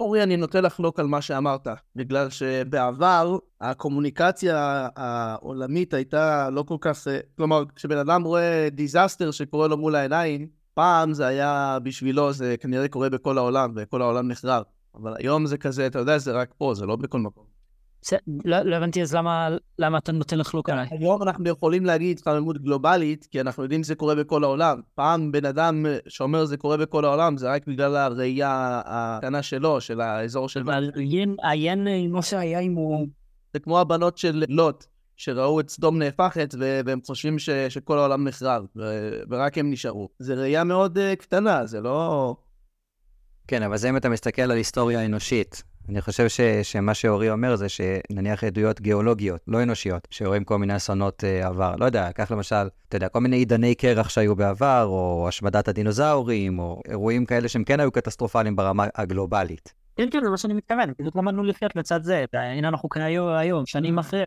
אורי, אני נוטה לחלוק על מה שאמרת, בגלל שבעבר הקומוניקציה העולמית הייתה לא כל כך, כלומר, כשבן אדם רואה דיזסטר שקורה לו מול העיניים, פעם זה היה בשבילו, זה כנראה קורה בכל העולם, וכל העולם נחרב. אבל היום זה כזה, אתה יודע, זה רק פה, זה לא בכל מקום. לא הבנתי, אז למה אתה נותן לחלוק עליי? היום אנחנו יכולים להגיד התחממות גלובלית, כי אנחנו יודעים שזה קורה בכל העולם. פעם בן אדם שאומר זה קורה בכל העולם, זה רק בגלל הראייה הקטנה שלו, של האזור של... העין מה שהיה אם הוא... זה כמו הבנות של לוט, שראו את סדום נהפכת, והם חושבים שכל העולם נחרב, ורק הם נשארו. זה ראייה מאוד קטנה, זה לא... כן, אבל זה אם אתה מסתכל על היסטוריה האנושית, אני חושב ש, שמה שאורי אומר זה שנניח עדויות גיאולוגיות, לא אנושיות, שרואים כל מיני אסונות אה, עבר. לא יודע, כך למשל, אתה יודע, כל מיני עידני קרח שהיו בעבר, או השמדת הדינוזאורים, או אירועים כאלה שהם כן היו קטסטרופליים ברמה הגלובלית. כן, כן, זה מה שאני מתכוון, פשוט למדנו לחיות לצד זה, הנה אנחנו כאן היום, שנים אחרי.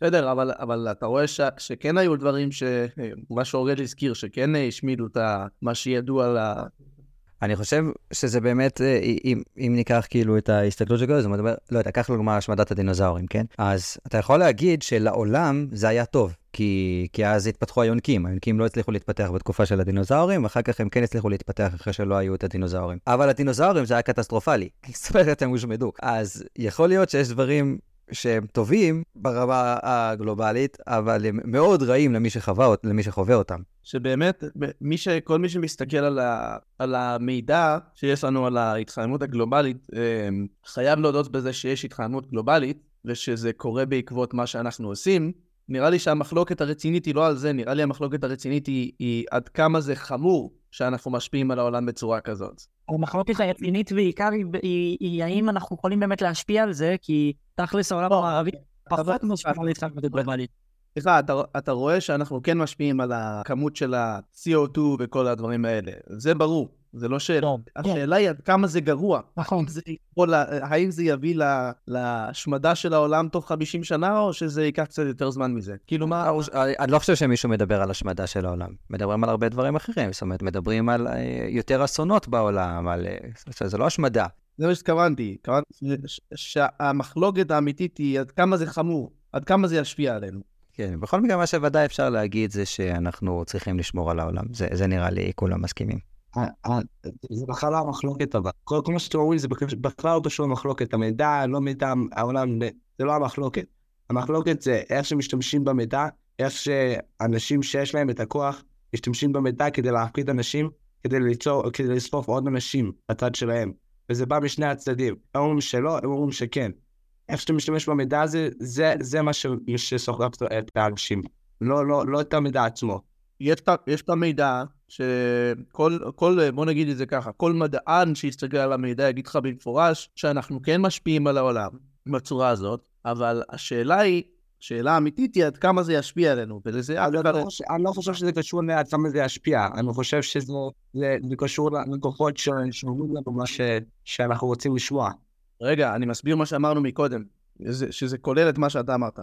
בסדר, אבל אתה רואה שכן היו דברים, מה שאורי הזכיר, שכן השמידו את מה שידוע על ה... אני חושב שזה באמת, אם, אם ניקח כאילו את ההסתכלות של גלו, זאת אומרת, לא יודע, כך לגמרי השמדת הדינוזאורים, כן? אז אתה יכול להגיד שלעולם זה היה טוב, כי, כי אז התפתחו היונקים, היונקים לא הצליחו להתפתח בתקופה של הדינוזאורים, אחר כך הם כן הצליחו להתפתח אחרי שלא היו את הדינוזאורים. אבל הדינוזאורים זה היה קטסטרופלי, זאת אומרת, הם הושמדו. אז יכול להיות שיש דברים שהם טובים ברמה הגלובלית, אבל הם מאוד רעים למי שחווה, למי שחווה אותם. שבאמת, מי ש... כל מי שמסתכל על ה... על המידע שיש לנו על ההתחממות הגלובלית, חייב להודות בזה שיש התחממות גלובלית, ושזה קורה בעקבות מה שאנחנו עושים. נראה לי שהמחלוקת הרצינית היא לא על זה, נראה לי המחלוקת הרצינית היא, היא עד כמה זה חמור שאנחנו משפיעים על העולם בצורה כזאת. המחלוקת הרצינית בעיקר היא האם אנחנו יכולים באמת להשפיע על זה, כי תכלס העולם הערבי פחות משפיע על התחממות הגלובלית. סליחה, אתה, אתה רואה שאנחנו כן משפיעים על הכמות של ה-סי או טו וכל הדברים האלה. זה ברור, זה לא שאלה. השאלה היא עד כמה זה גרוע. נכון. זה, האם זה יביא להשמדה של העולם תוך חמישים שנה, או שזה ייקח קצת יותר זמן מזה? כאילו מה... אני לא חושב שמישהו מדבר על השמדה של העולם. מדברים על הרבה דברים אחרים. זאת אומרת, מדברים על יותר אסונות בעולם, על... זה לא השמדה. זה מה שהתכוונתי. שהמחלוקת האמיתית היא עד כמה זה חמור, עד כמה זה ישפיע עלינו. כן, בכל מקרה מה שוודאי אפשר להגיד זה שאנחנו צריכים לשמור על העולם, זה, זה נראה לי כולם מסכימים. זה בכלל המחלוקת הבא, כל מה שאתם רואים זה בכלל לא קשור למחלוקת, המידע, לא מידע, העולם, זה לא המחלוקת. המחלוקת זה איך שמשתמשים במידע, איך שאנשים שיש להם את הכוח, משתמשים במידע כדי להפחיד אנשים, כדי ליצור, כדי לסחוף עוד אנשים בצד שלהם, וזה בא משני הצדדים, הם אומרים שלא, הם אומרים שכן. איך שאתה משתמש במידע הזה, זה, זה מה שסוחף את האנשים, לא, לא, לא את המידע עצמו. יש, יש את המידע שכל, כל, בוא נגיד את זה ככה, כל מדען שיסתכל על המידע יגיד לך במפורש שאנחנו כן משפיעים על העולם בצורה הזאת, אבל השאלה היא, שאלה אמיתית היא עד כמה זה ישפיע עלינו, ולזה... אני, כבר... לא חושב, אני לא חושב שזה קשור לעד כמה זה ישפיע, אני חושב שזה קשור לכוחות שאומרים לנו מה שאנחנו רוצים לשמוע. רגע, אני מסביר מה שאמרנו מקודם, שזה כולל את מה שאתה אמרת,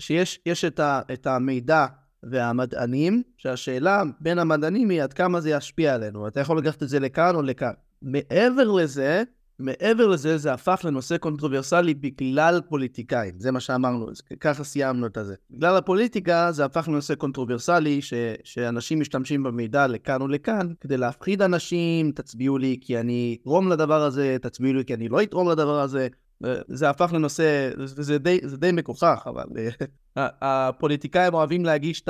שיש את המידע והמדענים, שהשאלה בין המדענים היא עד כמה זה ישפיע עלינו, אתה יכול לקחת את זה לכאן או לכאן. מעבר לזה, מעבר לזה זה הפך לנושא קונטרוברסלי בגלל פוליטיקאים, זה מה שאמרנו, ככה סיימנו את זה. בגלל הפוליטיקה זה הפך לנושא קונטרוברסלי, שאנשים משתמשים במידע לכאן ולכאן, כדי להפחיד אנשים, תצביעו לי כי אני אתרום לדבר הזה, תצביעו לי כי אני לא אתרום לדבר הזה, זה הפך לנושא, זה די, זה די מכוחך, אבל הפוליטיקאים אוהבים להגיש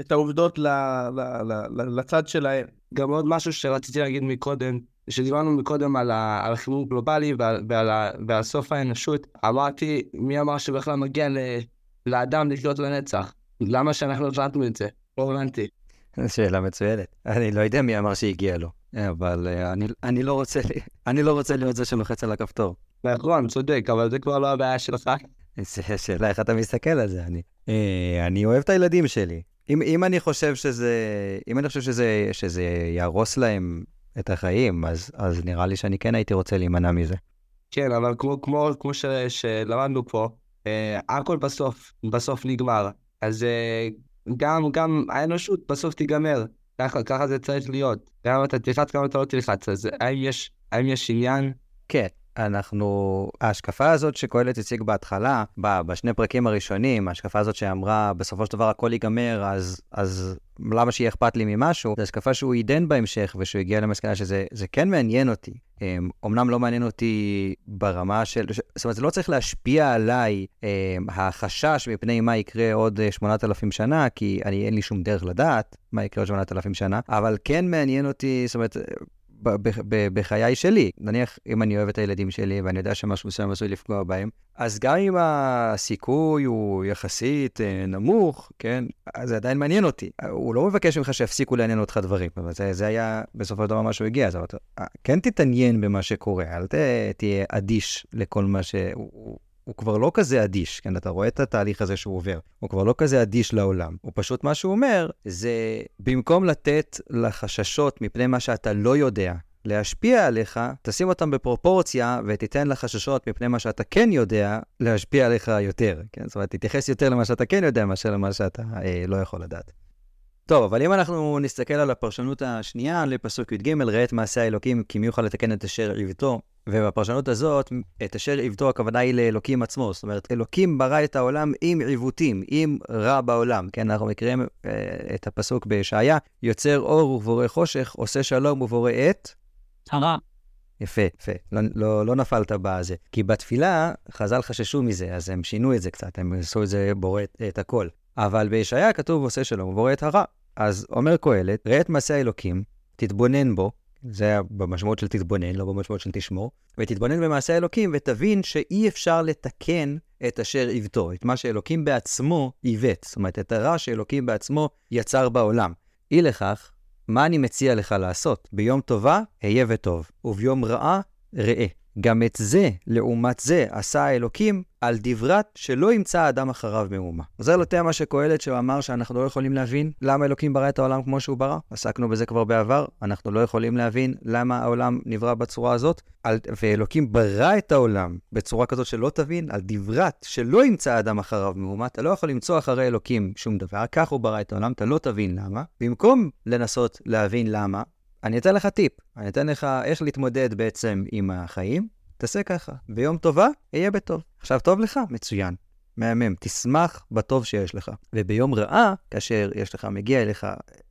את העובדות לצד שלהם. גם עוד משהו שרציתי להגיד מקודם, שדיברנו מקודם על החימום גלובלי ועל סוף האנושות, אמרתי, מי אמר שבכלל מגיע לאדם לחיות לנצח? למה שאנחנו נתנו את זה? לא הבנתי. שאלה מצוינת. אני לא יודע מי אמר שהגיע לו, אבל אני לא רוצה אני לא רוצה להיות זה שלוחץ על הכפתור. נכון, צודק, אבל זה כבר לא הבעיה שלך. שאלה, איך אתה מסתכל על זה? אני אוהב את הילדים שלי. אם אני חושב שזה יהרוס להם את החיים, אז, אז נראה לי שאני כן הייתי רוצה להימנע מזה. כן, אבל כמו, כמו, כמו ש, שלמדנו פה, אה, הכל בסוף, בסוף נגמר. אז אה, גם, גם האנושות בסוף תיגמר. ככה, ככה זה צריך להיות. גם אתה תלחץ, גם אתה לא תלחץ. אז האם יש, האם יש עניין? כן. אנחנו, ההשקפה הזאת שקהלת הציג בהתחלה, בשני פרקים הראשונים, ההשקפה הזאת שאמרה, בסופו של דבר הכל ייגמר, אז, אז למה שיהיה אכפת לי ממשהו? זו השקפה שהוא עידן בהמשך, ושהוא הגיע למסקנה שזה זה כן מעניין אותי. אמנם לא מעניין אותי ברמה של, זאת אומרת, זה לא צריך להשפיע עליי החשש מפני מה יקרה עוד שמונת אלפים שנה, כי אני, אין לי שום דרך לדעת מה יקרה עוד שמונת אלפים שנה, אבל כן מעניין אותי, זאת אומרת, בחיי שלי, נניח אם אני אוהב את הילדים שלי ואני יודע שמשהו שם עשוי לפגוע בהם, אז גם אם הסיכוי הוא יחסית נמוך, כן, אז זה עדיין מעניין אותי. הוא לא מבקש ממך שיפסיקו לעניין אותך דברים, אבל זה, זה היה בסופו של דבר משהו הגיע, אז כן תתעניין במה שקורה, אל ת, תהיה אדיש לכל מה ש... הוא, הוא כבר לא כזה אדיש, כן, אתה רואה את התהליך הזה שהוא עובר, הוא כבר לא כזה אדיש לעולם, הוא פשוט מה שהוא אומר, זה במקום לתת לחששות מפני מה שאתה לא יודע, להשפיע עליך, תשים אותם בפרופורציה, ותיתן לחששות מפני מה שאתה כן יודע, להשפיע עליך יותר, כן, זאת אומרת, תתייחס יותר למה שאתה כן יודע, מאשר למה שאתה אה, לא יכול לדעת. טוב, אבל אם אנחנו נסתכל על הפרשנות השנייה, לפסוק י"ג, ראה את מעשה האלוקים, כי מי יוכל לתקן את אשר עיוותו, ובפרשנות הזאת, את אשר עיוותו הכוונה היא לאלוקים עצמו, זאת אומרת, אלוקים ברא את העולם עם עיוותים, עם רע בעולם, כן, אנחנו מכירים את הפסוק בישעיה, יוצר אור ובורא חושך, עושה שלום ובורא את הרע. יפה, יפה, לא, לא, לא נפלת בזה, כי בתפילה חז"ל חששו מזה, אז הם שינו את זה קצת, הם עשו את זה בורא את, את הכל. אבל בישעיה כתוב עושה שלום ובורא את הרע. אז אומר קהלת, ראה את מעשה האלוקים, תתבונן בו, זה במשמעות של תתבונן, לא במשמעות של תשמור, ותתבונן במעשה האלוקים ותבין שאי אפשר לתקן את אשר עיוותו, את מה שאלוקים בעצמו עיוות, זאת אומרת את הרע שאלוקים בעצמו יצר בעולם. אי לכך, מה אני מציע לך לעשות? ביום טובה, היה וטוב, וביום רעה, ראה. גם את זה, לעומת זה, עשה האלוקים על דברת שלא ימצא האדם אחריו מאומה. זה לא תמה שקהלת שאמר שאנחנו לא יכולים להבין למה אלוקים ברא את העולם כמו שהוא ברא. עסקנו בזה כבר בעבר, אנחנו לא יכולים להבין למה העולם נברא בצורה הזאת, ואלוקים ברא את העולם בצורה כזאת שלא תבין, על דברת שלא ימצא האדם אחריו מאומה. אתה לא יכול למצוא אחרי אלוקים שום דבר, כך הוא ברא את העולם, אתה לא תבין למה. במקום לנסות להבין למה, אני אתן לך טיפ, אני אתן לך איך להתמודד בעצם עם החיים, תעשה ככה, ביום טובה, יהיה בטוב. עכשיו טוב לך? מצוין, מהמם, תשמח בטוב שיש לך. וביום רעה, כאשר יש לך, מגיע אליך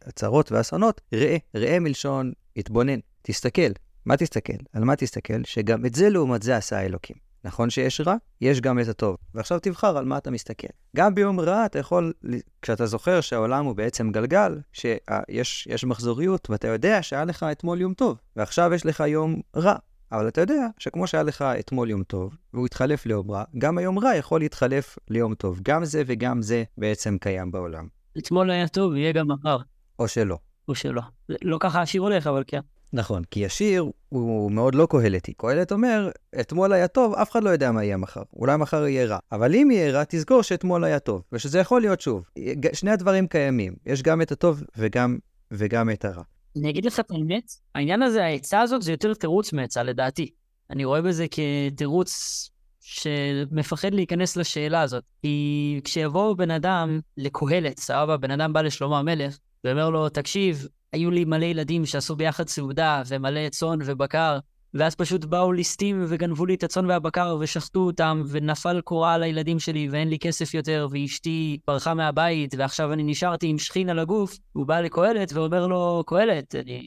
הצרות ואסונות, ראה, ראה מלשון, התבונן, תסתכל. מה תסתכל? על מה תסתכל? שגם את זה לעומת זה עשה האלוקים. נכון שיש רע? יש גם את הטוב. ועכשיו תבחר על מה אתה מסתכל. גם ביום רע אתה יכול, כשאתה זוכר שהעולם הוא בעצם גלגל, שיש יש מחזוריות, ואתה יודע שהיה לך אתמול יום טוב, ועכשיו יש לך יום רע. אבל אתה יודע שכמו שהיה לך אתמול יום טוב, והוא התחלף ליום רע, גם היום רע יכול להתחלף ליום טוב. גם זה וגם זה בעצם קיים בעולם. אתמול היה טוב, יהיה גם מחר. או שלא. או שלא. לא ככה השיר הולך, אבל כן. נכון, כי השיר הוא מאוד לא קהלתי. קהלת אומר, אתמול היה טוב, אף אחד לא יודע מה יהיה מחר. אולי מחר יהיה רע. אבל אם יהיה רע, תזכור שאתמול היה טוב. ושזה יכול להיות שוב. שני הדברים קיימים. יש גם את הטוב וגם, וגם את הרע. אני אגיד לך את האמת, העניין הזה, ההצעה הזאת, זה יותר תירוץ מהצעה לדעתי. אני רואה בזה כתירוץ שמפחד להיכנס לשאלה הזאת. כי כשיבוא בן אדם לקהלת, סבבה, בן אדם בא לשלמה המלך, ואומר לו, תקשיב, היו לי מלא ילדים שעשו ביחד סעודה ומלא צאן ובקר, ואז פשוט באו ליסטים וגנבו לי את הצאן והבקר ושחטו אותם, ונפל קורה על הילדים שלי ואין לי כסף יותר, ואשתי ברחה מהבית ועכשיו אני נשארתי עם שכין על הגוף. הוא בא לקהלת ואומר לו, קהלת, אני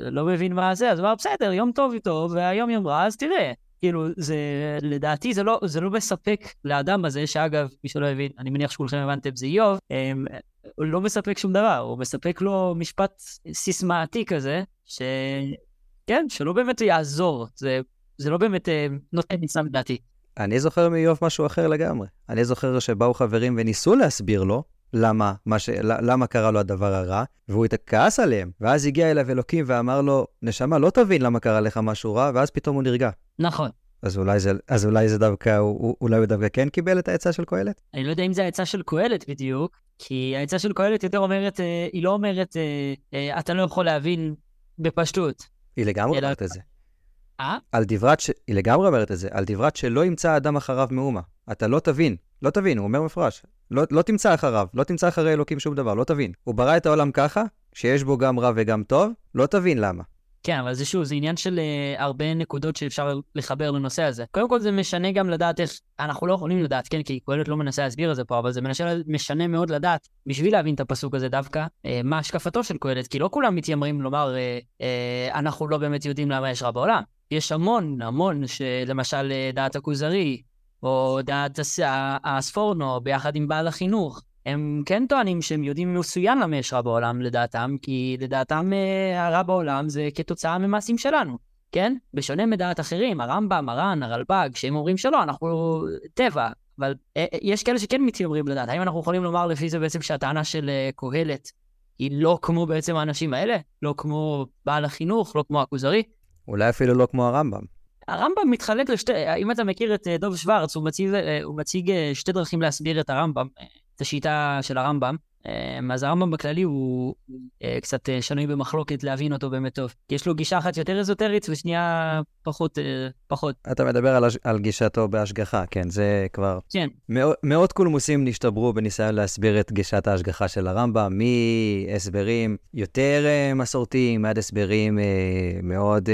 לא מבין מה זה. אז הוא אומר, בסדר, יום טוב איתו והיום יום רע, אז תראה. כאילו, זה, לדעתי, זה לא, זה לא מספק לאדם הזה, שאגב, מי שלא הבין, אני מניח שכולכם הבנתם, זה איוב, הוא לא מספק שום דבר, הוא מספק לו משפט סיסמאתי כזה, ש... כן, שלא באמת יעזור, זה, זה לא באמת נותן ניסה לדעתי. אני זוכר מאיוב משהו אחר לגמרי. אני זוכר שבאו חברים וניסו להסביר לו, למה, ש... למה קרה לו הדבר הרע, והוא התכעס עליהם, ואז הגיע אליו אלוקים ואמר לו, נשמה, לא תבין למה קרה לך משהו רע, ואז פתאום הוא נרגע. נכון. אז אולי זה, אז אולי זה דווקא, אולי הוא דווקא כן קיבל את העצה של קהלת? אני לא יודע אם זה העצה של קהלת בדיוק, כי העצה של קהלת יותר אומרת, היא לא אומרת, אתה לא יכול להבין בפשטות. היא לגמרי אלא... אומרת את זה. אה? על דברת ש... היא לגמרי אומרת את זה, על דברת שלא ימצא האדם אחריו מאומה. אתה לא תבין, לא תבין, הוא אומר מפרש. לא, לא תמצא אחריו, לא תמצא אחרי אלוקים שום דבר, לא תבין. הוא ברא את העולם ככה, שיש בו גם רע וגם טוב, לא תבין למה. כן, אבל זה שוב, זה עניין של uh, הרבה נקודות שאפשר לחבר לנושא הזה. קודם כל זה משנה גם לדעת איך, אנחנו לא יכולים לדעת, כן, כי קהלת לא מנסה להסביר את זה פה, אבל זה מנסה, משנה מאוד לדעת, בשביל להבין את הפסוק הזה דווקא, uh, מה השקפתו של קהלת, כי לא כולם מתיימרים לומר, uh, uh, אנחנו לא באמת יודעים למה יש רע בעולם. יש המון, המון, שלמשל uh, דעת הכוזרי, או דעת הס... הספורנו, ביחד עם בעל החינוך, הם כן טוענים שהם יודעים מסוים למה יש רע בעולם לדעתם, כי לדעתם הרע בעולם זה כתוצאה ממעשים שלנו, כן? בשונה מדעת אחרים, הרמב"ם, הר"ן, הרלב"ג, שהם אומרים שלא, אנחנו טבע, אבל יש כאלה שכן מתיימרים לדעת. האם אנחנו יכולים לומר לפי זה בעצם שהטענה של קהלת היא לא כמו בעצם האנשים האלה? לא כמו בעל החינוך, לא כמו הכוזרי? אולי אפילו לא כמו הרמב"ם. הרמב"ם מתחלק לשתי, אם אתה מכיר את דוב שווארץ, הוא מציג, הוא מציג שתי דרכים להסביר את הרמב"ם. את השיטה של הרמב"ם, אז הרמב"ם בכללי הוא קצת שנוי במחלוקת להבין אותו באמת טוב. יש לו גישה אחת יותר אזוטרית ושנייה פחות, פחות. אתה מדבר על, על גישתו בהשגחה, כן, זה כבר... כן. מאות, מאות קולמוסים נשתברו בניסיון להסביר את גישת ההשגחה של הרמב"ם, מהסברים יותר מסורתיים, עד הסברים מאוד,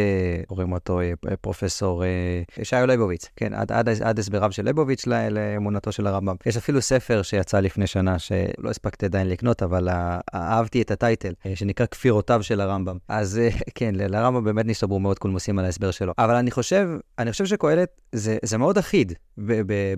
קוראים אותו פרופסור שעיו לבוביץ', כן, עד, עד, עד הסבריו של לבוביץ' לאמונתו של הרמב"ם. יש אפילו ספר שיצא לפני שנה שלא הספקתי עדיין לקנות, אבל אהבתי את הטייטל, שנקרא כפירותיו של הרמב"ם. אז כן, לרמב"ם באמת נשתברו מאוד קולמוסים על ההסבר שלו. אבל אני חושב, אני חושב שקהלת, זה, זה מאוד אחיד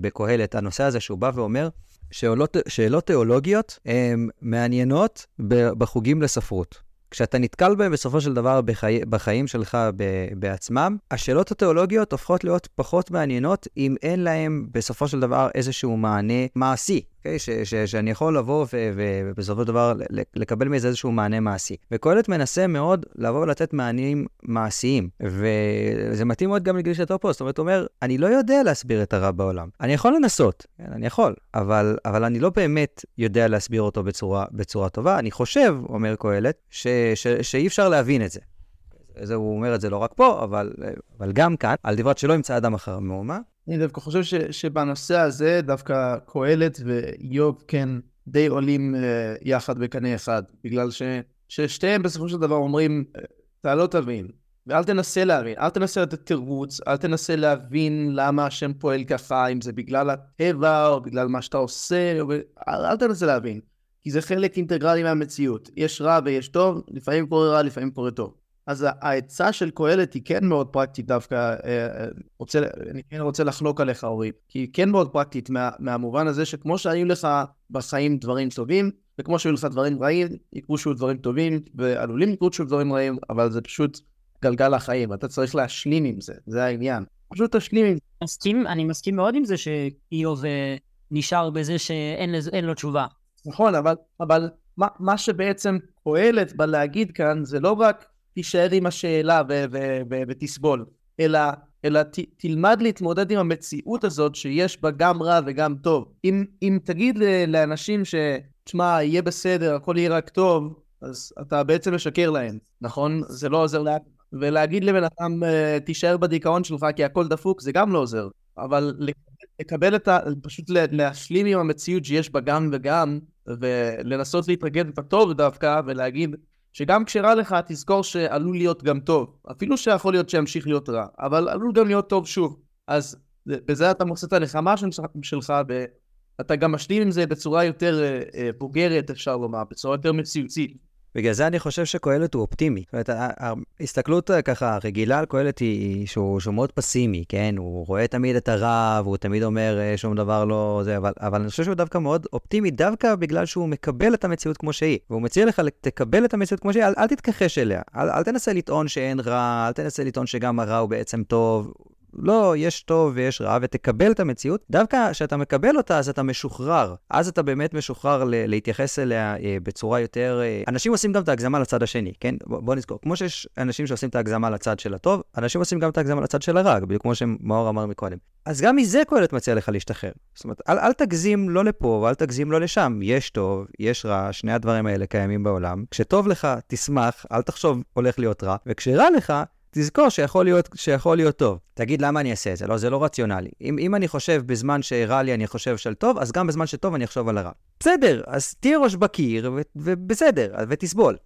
בקהלת, הנושא הזה שהוא בא ואומר, שאלות, שאלות תיאולוגיות הן מעניינות בחוגים לספרות. כשאתה נתקל בהם בסופו של דבר בחי... בחיים שלך ב... בעצמם, השאלות התיאולוגיות הופכות להיות פחות מעניינות אם אין להם בסופו של דבר איזשהו מענה מעשי, okay? ש... ש... שאני יכול לבוא ו... ובסופו של דבר לקבל מזה איזשהו מענה מעשי. וקהלת מנסה מאוד לבוא ולתת מענים מעשיים, וזה מתאים מאוד גם לגלישת הפוסט, זאת אומרת, הוא אומר, אני לא יודע להסביר את הרע בעולם. אני יכול לנסות, אני יכול, אבל, אבל אני לא באמת יודע להסביר אותו בצורה, בצורה טובה. אני חושב, אומר קהלת, ש... ש... שאי אפשר להבין את זה. זה, הוא אומר את זה לא רק פה, אבל, אבל גם כאן, על דברת שלא ימצא אדם אחר מאומה. אני דווקא חושב ש... שבנושא הזה, דווקא קהלת ואיוב כן די עולים אה, יחד בקנה אחד, בגלל ש... ששתיהם בסופו של דבר אומרים, אתה לא תבין, ואל תנסה להבין, אל תנסה לתת תירוץ, אל תנסה להבין למה השם פועל ככה, אם זה בגלל הטבע, או בגלל מה שאתה עושה, או... אל, אל תנסה להבין. כי זה חלק אינטגרלי מהמציאות. יש רע ויש טוב, לפעמים קורה רע, לפעמים קורה טוב. אז ההצעה של קהלת היא כן מאוד פרקטית דווקא, רוצה, אני כן רוצה לחלוק עליך אורי, כי היא כן מאוד פרקטית מה, מהמובן הזה שכמו שהיו לך בחיים דברים טובים, וכמו שהיו לך דברים רעים, יקרו שוב דברים טובים, ועלולים לקרות שוב דברים רעים, אבל זה פשוט גלגל החיים, אתה צריך להשלים עם זה, זה העניין. פשוט תשלים עם זה. מסכים, אני מסכים מאוד עם זה שאיוב נשאר בזה שאין לזה, אין לו תשובה. נכון, אבל, אבל מה, מה שבעצם קהלת בלהגיד כאן, זה לא רק תישאר עם השאלה ו- ו- ו- ותסבול, אלא, אלא ת- תלמד להתמודד עם המציאות הזאת שיש בה גם רע וגם טוב. אם, אם תגיד לאנשים שתשמע, יהיה בסדר, הכל יהיה רק טוב, אז אתה בעצם משקר להם, נכון? זה לא עוזר להם. ולהגיד לבן אדם, תישאר בדיכאון שלך כי הכל דפוק, זה גם לא עוזר. אבל לקבל את ה... פשוט להשלים עם המציאות שיש בה גם וגם, ולנסות להתרגל את הטוב דווקא, ולהגיד שגם כשרע לך, תזכור שעלול להיות גם טוב. אפילו שיכול להיות שימשיך להיות רע, אבל עלול גם להיות טוב שוב. אז בזה אתה מוצא את הנחמה שלך, ואתה גם משלים עם זה בצורה יותר בוגרת, אפשר לומר, בצורה יותר מציאותית. בגלל זה אני חושב שקהלת הוא אופטימי. זאת אומרת, ההסתכלות ככה הרגילה על קהלת היא שהוא, שהוא מאוד פסימי, כן? הוא רואה תמיד את הרע, והוא תמיד אומר שום דבר לא זה, אבל, אבל אני חושב שהוא דווקא מאוד אופטימי, דווקא בגלל שהוא מקבל את המציאות כמו שהיא. והוא מציע לך, תקבל את המציאות כמו שהיא, אל, אל תתכחש אליה. אל, אל תנסה לטעון שאין רע, אל תנסה לטעון שגם הרע הוא בעצם טוב. לא, יש טוב ויש רע, ותקבל את המציאות. דווקא שאתה מקבל אותה, אז אתה משוחרר. אז אתה באמת משוחרר להתייחס אליה בצורה יותר... אנשים עושים גם את ההגזמה לצד השני, כן? בוא נזכור. כמו שיש אנשים שעושים את ההגזמה לצד של הטוב, אנשים עושים גם את ההגזמה לצד של הרע, בדיוק כמו שמאור אמר מקודם. אז גם מזה קהלת מציע לך להשתחרר. זאת אומרת, אל, אל תגזים לא לפה ואל תגזים לא לשם. יש טוב, יש רע, שני הדברים האלה קיימים בעולם. כשטוב לך, תשמח, אל תחשוב, הולך להיות רע. וכשרע לך, תזכור שיכול להיות, שיכול להיות טוב. תגיד למה אני אעשה את זה, לא, זה לא רציונלי. אם, אם אני חושב בזמן שהרע לי אני חושב של טוב, אז גם בזמן שטוב אני אחשוב על הרע. בסדר, אז תהיה ראש בקיר, ו- ובסדר, ותסבול.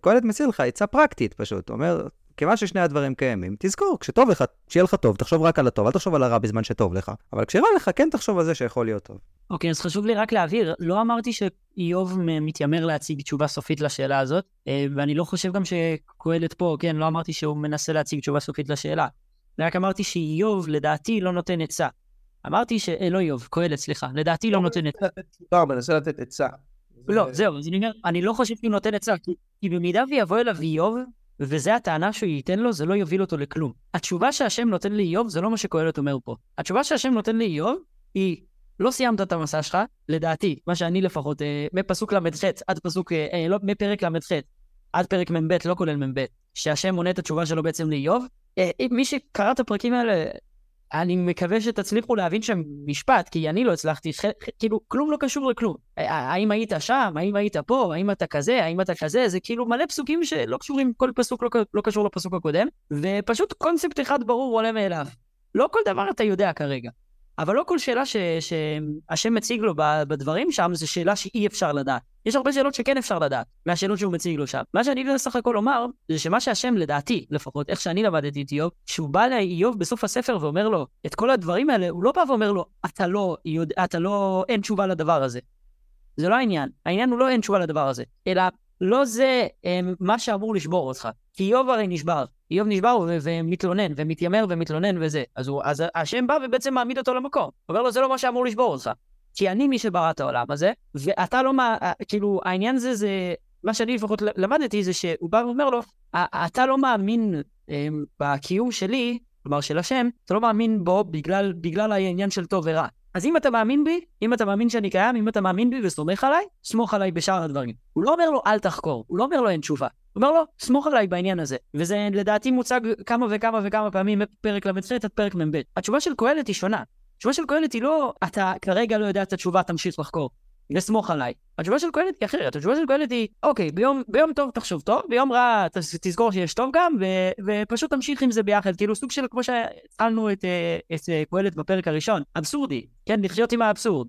קהלת מציע לך, עצה פרקטית פשוט. אומר, כיוון ששני הדברים קיימים, תזכור, כשטוב לך, שיהיה לך טוב, תחשוב רק על הטוב, אל תחשוב על הרע בזמן שטוב לך, אבל כשרע לך, כן תחשוב על זה שיכול להיות טוב. אוקיי, אז חשוב לי רק להבהיר, לא אמרתי שאיוב מתיימר להציג תשובה סופית לשאלה הזאת, ואני לא חושב גם שקהלת פה, כן, לא אמרתי שהוא מנסה להציג תשובה סופית לשאלה, רק אמרתי שאיוב, לדעתי, לא נותן עצה. אמרתי ש... לא איוב, קהלת, סליחה, לדעתי לא נותן עצה. לא, מנסה לתת עצה. לא, זהו, אני לא חושב שהוא נותן עצה, כי במידה ויבוא אליו איוב, וזה הטענה שהוא ייתן לו, זה לא יוביל אותו לכלום. התשובה שהשם נותן לאיוב, זה לא מה שקהלת אומר פה. התשובה שהשם נותן לאיוב היא, לא סיימת את המסע שלך, לדעתי, מה שאני לפחות, מפסוק למ"ח, עד פסוק, לא, מפרק למ"ח, עד פרק מ"ב, לא כולל מ"ב, שהשם עונה את התשובה שלו בעצם לאיוב. מי שקרא את הפרקים האלה, אני מקווה שתצליחו להבין שם משפט, כי אני לא הצלחתי, כאילו, כלום לא קשור לכלום. האם היית שם, האם היית פה, האם אתה כזה, האם אתה כזה, זה כאילו מלא פסוקים שלא קשורים, כל פסוק לא קשור לפסוק הקודם, ופשוט קונספט אחד ברור עולה מאליו. לא כל דבר אתה יודע כרגע. אבל לא כל שאלה שהשם מציג לו בדברים שם, זה שאלה שאי אפשר לדעת. יש הרבה שאלות שכן אפשר לדעת, מהשאלות שהוא מציג לו שם. מה שאני לא סך הכל אומר, זה שמה שהשם לדעתי, לפחות איך שאני למדתי את איוב, שהוא בא לאיוב בסוף הספר ואומר לו את כל הדברים האלה, הוא לא בא ואומר לו, אתה לא, אתה לא, אין תשובה לדבר הזה. זה לא העניין. העניין הוא לא אין תשובה לדבר הזה, אלא לא זה מה שאמור לשבור אותך. כי איוב הרי נשבר. איוב נשבר ומתלונן, ומתיימר ומתלונן וזה. אז, הוא, אז השם בא ובעצם מעמיד אותו למקום. אומר לו, זה לא מה שאמור לשבור אותך. כי אני מי שברא את העולם הזה, ואתה לא מה, כאילו, העניין זה, זה, מה שאני לפחות למדתי זה שהוא בא ואומר לו, אתה לא מאמין הם, בקיום שלי, כלומר של השם, אתה לא מאמין בו בגלל, בגלל העניין של טוב ורע. אז אם אתה מאמין בי, אם אתה מאמין שאני קיים, אם אתה מאמין בי וסומך עליי, סמוך עליי בשאר הדברים. הוא לא אומר לו, אל תחקור, הוא לא אומר לו, אין תשובה. הוא אומר לו, סמוך עליי בעניין הזה. וזה לדעתי מוצג כמה וכמה וכמה פעמים מפרק למצלת עד פרק מ"ב. התשובה של קהלת היא שונה. התשובה של קהלת היא לא, אתה כרגע לא יודע את התשובה, תמשיך לחקור. לסמוך עליי. התשובה של קהלת היא אחרת. התשובה של קהלת היא, אוקיי, ביום, ביום טוב תחשוב טוב, ביום רע תזכור שיש טוב גם, ו, ופשוט תמשיך עם זה ביחד. כאילו סוג של, כמו שהצלנו את, את קהלת בפרק הראשון, אבסורדי. כן, לחיות עם האבסורד.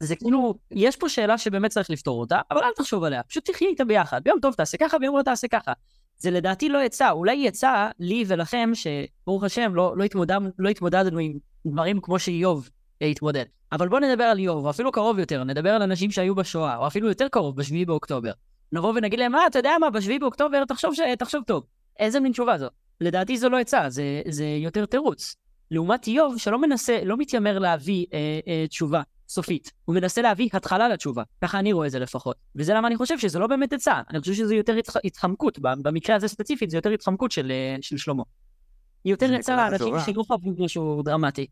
זה כאילו, יש פה שאלה שבאמת צריך לפתור אותה, אבל אל תחשוב עליה. פשוט תחיה איתה ביחד. ביום טוב תעשה ככה, ביום רע תעשה ככה. זה לדעתי לא יצא. אולי יצא לי ולכם שברוך השם לא, לא התמודד, לא התמודדנו עם דברים כמו שאיוב התמודד. אבל בואו נדבר על איוב, ואפילו קרוב יותר, נדבר על אנשים שהיו בשואה, או אפילו יותר קרוב, בשביעי באוקטובר. נבוא ונגיד להם, אה, אתה יודע מה, בשביעי באוקטובר, תחשוב, ש... תחשוב טוב. איזה מין תשובה זו? לדעתי זו לא יצא, זה, זה יותר תירוץ. לעומת איוב, שלא מנסה, לא מתיימר להביא אה, אה, תשובה סופית. הוא מנסה להביא התחלה לתשובה. ככה אני רואה זה לפחות. וזה למה אני חושב שזה לא באמת יצא. אני חושב שזה יותר התח... התחמקות. במקרה הזה ספציפית, זה יותר התחמקות של, של שלמה. יותר יצא לאנשים שלא חוו משהו דרמטי.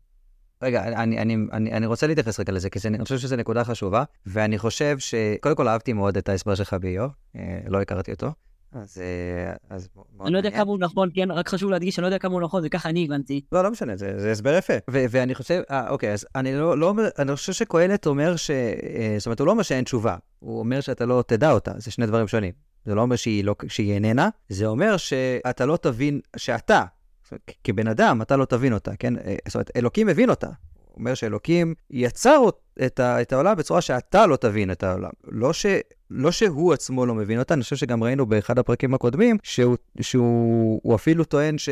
רגע, אני, אני, אני, אני רוצה להתייחס רק לזה, כי זה, אני חושב שזו נקודה חשובה, ואני חושב שקודם כל אהבתי מאוד את ההסבר שלך באיוב, אה, לא הכרתי אותו, אז... אה, אז אני לא יודע כמה הוא נכון, כן, רק חשוב להדגיש, אני לא יודע כמה הוא נכון, זה ככה אני הבנתי. לא, לא משנה, זה, זה הסבר יפה. ו- ואני חושב, אה, אוקיי, אז אני לא, לא, אני חושב שקהלת אומר ש... אה, זאת אומרת, הוא לא אומר שאין תשובה, הוא אומר שאתה לא תדע אותה, זה שני דברים שונים. זה לא אומר שהיא, לא, שהיא איננה, זה אומר שאתה לא תבין שאתה, כבן אדם, אתה לא תבין אותה, כן? זאת אומרת, אלוקים מבין אותה. הוא אומר שאלוקים יצר את, ה- את העולם בצורה שאתה לא תבין את העולם. לא, ש- לא שהוא עצמו לא מבין אותה, אני חושב שגם ראינו באחד הפרקים הקודמים, שהוא, שהוא אפילו טוען ש-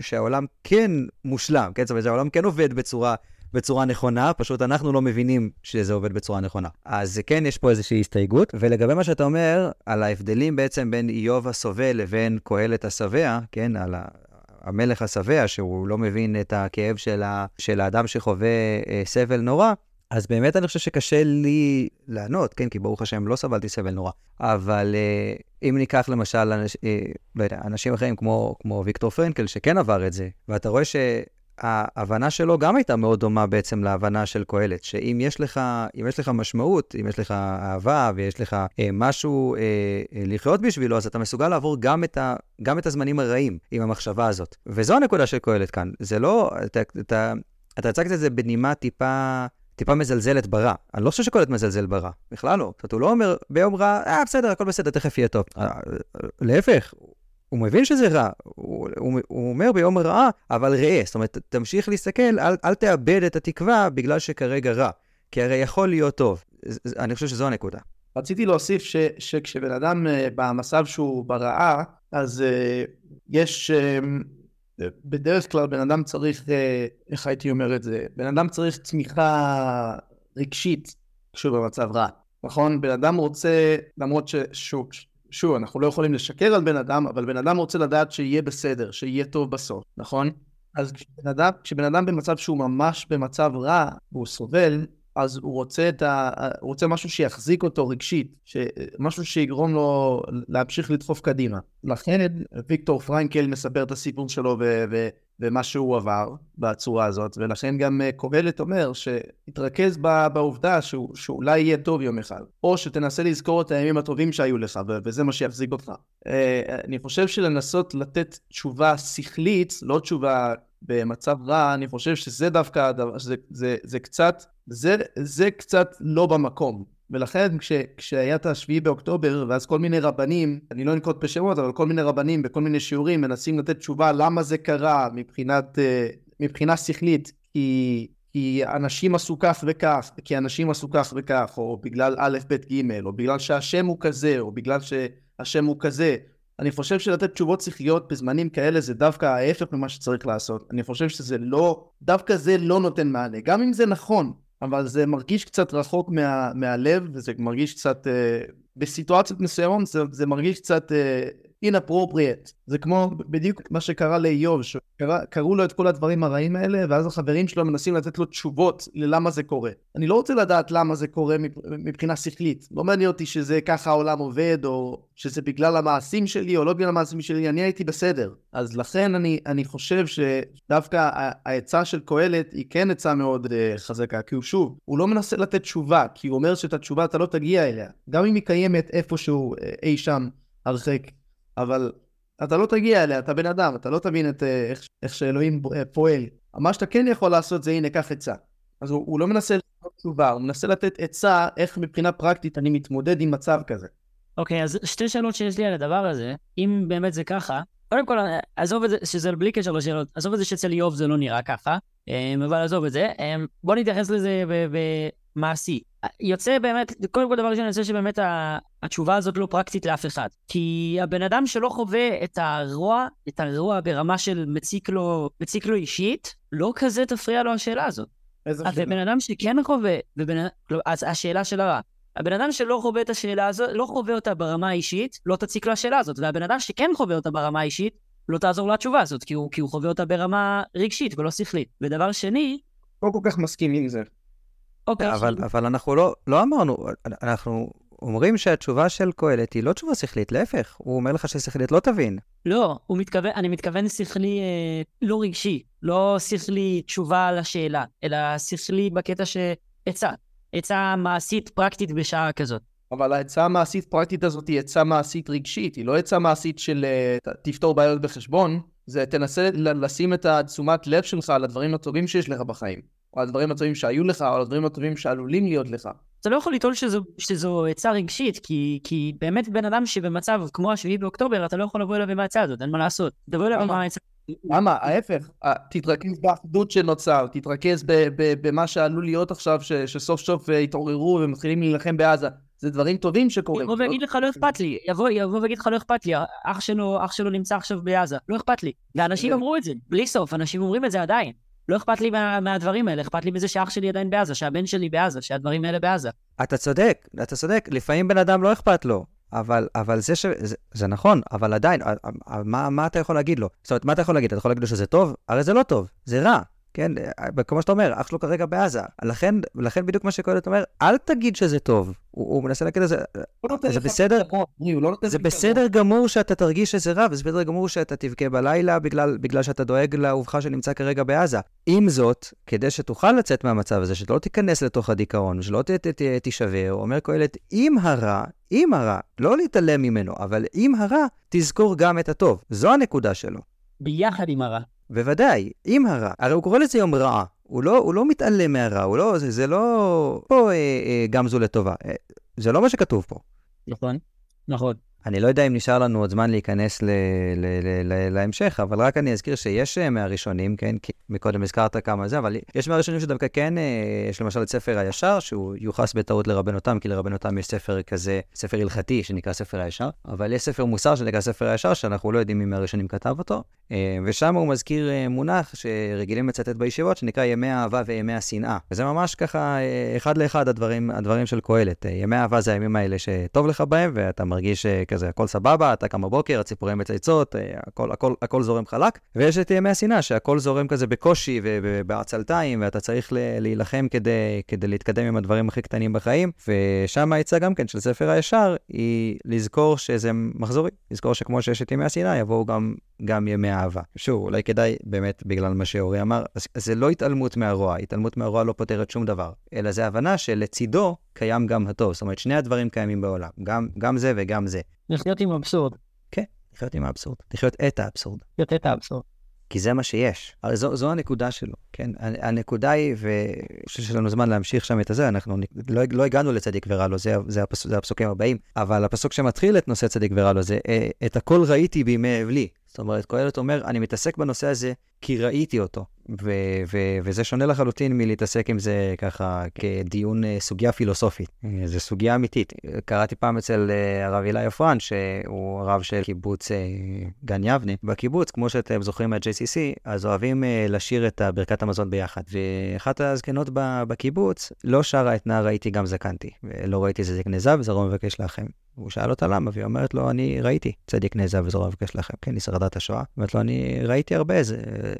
שהעולם כן מושלם, כן? זאת אומרת, העולם כן עובד בצורה... בצורה נכונה, פשוט אנחנו לא מבינים שזה עובד בצורה נכונה. אז כן, יש פה איזושהי הסתייגות, ולגבי מה שאתה אומר, על ההבדלים בעצם בין איוב הסובל לבין קהלת הסבע, כן? על ה... המלך הסבע, שהוא לא מבין את הכאב של, ה, של האדם שחווה אה, סבל נורא, אז באמת אני חושב שקשה לי לענות, כן, כי ברוך השם לא סבלתי סבל נורא, אבל אה, אם ניקח למשל אנש, אה, לא יודע, אנשים אחרים כמו, כמו ויקטור פראנקל, שכן עבר את זה, ואתה רואה ש... ההבנה שלו גם הייתה מאוד דומה בעצם להבנה של קהלת, שאם יש לך, אם יש לך משמעות, אם יש לך אהבה ויש לך אה, משהו אה, אה, לחיות בשבילו, אז אתה מסוגל לעבור גם את, ה, גם את הזמנים הרעים עם המחשבה הזאת. וזו הנקודה של קהלת כאן. זה לא, אתה, אתה, אתה הצגת את זה בנימה טיפה... טיפה מזלזלת ברע. אני לא חושב שקהלת מזלזל ברע. בכלל לא. זאת אומרת, הוא לא אומר ביום רע, אה, בסדר, הכל בסדר, תכף יהיה טוב. להפך. הוא מבין שזה רע, הוא, הוא, הוא אומר ביום הרעה, אבל ראה, זאת אומרת, תמשיך להסתכל, אל, אל תאבד את התקווה בגלל שכרגע רע, כי הרי יכול להיות טוב. אני חושב שזו הנקודה. רציתי להוסיף ש, שכשבן אדם במצב שהוא ברעה, אז יש, בדרך כלל בן אדם צריך, איך הייתי אומר את זה, בן אדם צריך צמיחה רגשית כשהוא במצב רע, נכון? בן אדם רוצה, למרות ששוב, שוב, אנחנו לא יכולים לשקר על בן אדם, אבל בן אדם רוצה לדעת שיהיה בסדר, שיהיה טוב בסוף, נכון? אז כשבן אדם, כשבן אדם במצב שהוא ממש במצב רע, והוא סובל, אז הוא רוצה, את ה... הוא רוצה משהו שיחזיק אותו רגשית, ש... משהו שיגרום לו להמשיך לדחוף קדימה. לכן ויקטור פראנקל מספר את הסיפור שלו ו... ו... ומה שהוא עבר בצורה הזאת, ולכן גם קהלת אומר שיתרכז ב... בעובדה שהוא... שאולי יהיה טוב יום אחד, או שתנסה לזכור את הימים הטובים שהיו לך, ו... וזה מה שיחזיק אותך. אני חושב שלנסות לתת תשובה שכלית, לא תשובה במצב רע, אני חושב שזה דווקא, זה, זה, זה קצת, זה, זה קצת לא במקום. ולכן כש, כשהיה את השביעי באוקטובר, ואז כל מיני רבנים, אני לא נקוט בשמות, אבל כל מיני רבנים בכל מיני שיעורים, מנסים לתת תשובה למה זה קרה מבחינת, מבחינה שכלית, כי, כי אנשים עשו כך וכך, כי אנשים עשו כך וכך, או בגלל א' ב' ג', או בגלל שהשם הוא כזה, או בגלל שהשם הוא כזה. אני חושב שלתת תשובות שכליות בזמנים כאלה זה דווקא ההפך ממה שצריך לעשות. אני חושב שזה לא, דווקא זה לא נותן מענה, גם אם זה נכון, אבל זה מרגיש קצת רחוק מה, מהלב, וזה מרגיש קצת, אה, בסיטואציות מסוימות, זה, זה מרגיש קצת אה, inappropriate. זה כמו בדיוק מה שקרה לאיוב, שקראו לו את כל הדברים הרעים האלה, ואז החברים שלו מנסים לתת לו תשובות ללמה זה קורה. אני לא רוצה לדעת למה זה קורה מבחינה שכלית. לא מעניין אותי שזה ככה העולם עובד, או שזה בגלל המעשים שלי, או לא בגלל המעשים שלי, אני הייתי בסדר. אז לכן אני, אני חושב שדווקא ההצעה של קהלת היא כן הצעה מאוד חזקה, כי הוא שוב, הוא לא מנסה לתת תשובה, כי הוא אומר שאת התשובה אתה לא תגיע אליה. גם אם היא קיימת איפשהו, אי שם, הרחק, אבל אתה לא תגיע אליה, אתה בן אדם, אתה לא תבין את, איך, איך שאלוהים פועל. מה שאתה כן יכול לעשות זה, הנה, קח עצה. אז הוא, הוא לא מנסה לתת תשובה, הוא מנסה לתת עצה, איך מבחינה פרקטית אני מתמודד עם מצב כזה. אוקיי, אז שתי שאלות שיש לי על הדבר הזה, אם באמת זה ככה, קודם כל, עזוב את זה, שזה בלי קשר לשאלות, עזוב את זה שאצל איוב זה לא נראה ככה, אבל עזוב את זה, בוא נתייחס לזה במעשי. יוצא באמת, קודם כל דבר ראשון, יוצא שבאמת התשובה הזאת לא פרקטית לאף אחד. כי הבן אדם שלא חווה את הרוע, את הרוע ברמה של מציק לו, מציק לו אישית, לא כזה תפריע לו השאלה הזאת. ובן אדם שכן חווה, ובן, אז השאלה של הרע. הבן אדם שלא חווה את השאלה הזאת, לא חווה אותה ברמה האישית, לא תציק לו השאלה הזאת. והבן אדם שכן חווה אותה ברמה האישית, לא תעזור לו התשובה הזאת, כי הוא, כי הוא חווה אותה ברמה רגשית ולא שכלית. ודבר שני, לא כל כך מסכים עם זה. אוקיי. אבל, אבל אנחנו לא, לא אמרנו, אנחנו אומרים שהתשובה של קהלת היא לא תשובה שכלית, להפך. הוא אומר לך ששכלית לא תבין. לא, הוא מתכוון, אני מתכוון שכלי, אה, לא רגשי, לא שכלי תשובה על השאלה, אלא שכלי בקטע שעצה, עצה מעשית פרקטית בשעה כזאת. אבל העצה המעשית פרקטית הזאת היא עצה מעשית רגשית, היא לא עצה מעשית של תפתור בעיות בחשבון, זה תנסה לשים את תשומת לב שלך על הדברים הטובים שיש לך בחיים, או על הדברים הטובים שהיו לך, או על הדברים הטובים שעלולים להיות לך. אתה לא יכול לטעון שזו, שזו עצה רגשית, כי, כי באמת בן אדם שבמצב כמו השביעי באוקטובר, אתה לא יכול לבוא אליו עם העצה הזאת, אין מה לעשות. תבוא אליו עם העצה. למה? ההפך, תתרכז באחדות שנוצר, תתרכז במה שעלול להיות עכשיו, שסוף סוף התעוררו ומתחילים להילחם בעזה. זה דברים טובים שקורים. יבוא ויגיד לך לא אכפת לי, יבוא ויגיד לך לא אכפת לי, אח שלו, אח שלו נמצא עכשיו בעזה, לא אכפת לי. ואנשים אמרו את זה, בלי סוף, אנשים אומרים את זה עדיין. לא אכפת לי מה, מהדברים האלה, אכפת לי מזה שאח שלי עדיין בעזה, שהבן שלי בעזה, שהדברים האלה בעזה. אתה צודק, אתה צודק, לפעמים בן אדם לא אכפת לו, אבל, אבל זה ש... זה, זה נכון, אבל עדיין, מה, מה אתה יכול להגיד לו? זאת אומרת, מה אתה יכול להגיד? אתה יכול להגיד לו שזה טוב? הרי זה לא טוב, זה רע. כן, כמו שאתה אומר, אח שלו כרגע בעזה. לכן, לכן בדיוק מה שקהלת אומר, אל תגיד שזה טוב. הוא, הוא מנסה להגיד את זה, זה בסדר, זה בסדר גמור שאתה תרגיש שזה רע, וזה בסדר גמור שאתה תבכה בלילה בגלל, בגלל שאתה דואג לאובך שנמצא כרגע בעזה. עם זאת, כדי שתוכל לצאת מהמצב הזה, שלא תיכנס לתוך הדיכאון, שלא תישבר, אומר קהלת, עם הרע, עם הרע, לא להתעלם ממנו, אבל עם הרע, תזכור גם את הטוב. זו הנקודה שלו. ביחד עם הרע. בוודאי, עם הרע. הרי הוא קורא לזה יום רעה. הוא לא, הוא לא מתעלם מהרע, הוא לא, זה, זה לא פה אה, אה, גם זו לטובה. אה, זה לא מה שכתוב פה. נכון, נכון. אני לא יודע אם נשאר לנו עוד זמן להיכנס להמשך, אבל רק אני אזכיר שיש מהראשונים, כן, מקודם הזכרת כמה זה, אבל יש מהראשונים שדווקא כן, יש למשל את ספר הישר, שהוא יוחס בטעות לרבן אותם, כי לרבן אותם יש ספר כזה, ספר הלכתי שנקרא ספר הישר, אבל יש ספר מוסר שנקרא ספר הישר, שאנחנו לא יודעים מי מהראשונים כתב אותו, ושם הוא מזכיר מונח שרגילים לצטט בישיבות, שנקרא ימי האהבה וימי השנאה, וזה ממש ככה אחד לאחד הדברים, הדברים של קהלת. ימי האהבה זה הימים האלה שטוב לך בהם, ואתה מרגיש כזה, הכל סבבה, אתה קם בבוקר, הציפורים מצייצות, הכל, הכל, הכל זורם חלק. ויש את ימי השנאה, שהכל זורם כזה בקושי ובעצלתיים, ואתה צריך להילחם כדי, כדי להתקדם עם הדברים הכי קטנים בחיים. ושם העצה גם כן של ספר הישר, היא לזכור שזה מחזורי. לזכור שכמו שיש את ימי השנאה, יבואו גם, גם ימי אהבה. שוב, אולי כדאי, באמת, בגלל מה שאורי אמר, זה לא התעלמות מהרוע. התעלמות מהרוע לא פותרת שום דבר, אלא זה הבנה שלצידו קיים גם הטוב. זאת אומרת, שני הדברים קיימים בעולם. גם, גם זה וגם זה. לחיות עם האבסורד. כן, לחיות עם האבסורד. לחיות את האבסורד. לחיות את האבסורד. כי זה מה שיש. אבל זו, זו הנקודה שלו, כן? הנקודה היא, ויש לנו זמן להמשיך שם את הזה, אנחנו לא, לא הגענו לצדיק ורע לו, זה, זה, הפס, זה הפסוקים הבאים, אבל הפסוק שמתחיל את נושא צדיק ורע לו, זה את הכל ראיתי בימי אבלי. זאת אומרת, קהלת אומר, אני מתעסק בנושא הזה כי ראיתי אותו. ו- ו- וזה שונה לחלוטין מלהתעסק עם זה ככה כדיון סוגיה פילוסופית. זה סוגיה אמיתית. קראתי פעם אצל הרב אליה פרן, שהוא רב של קיבוץ גן יבני. בקיבוץ, כמו שאתם זוכרים מה-ג'יי סי סי, אז אוהבים לשיר את ברכת המזון ביחד. ואחת הזקנות בקיבוץ לא שרה את נער ראיתי גם זקנתי. ולא ראיתי זה זקנזב, זרוע מבקש לכם. הוא שאל אותה למה, והיא אומרת לו, אני ראיתי צדיק נעזב וזרוע מבקש לכם, כן, היא שרדת השואה. אומרת לו, אני ראיתי הרבה, זה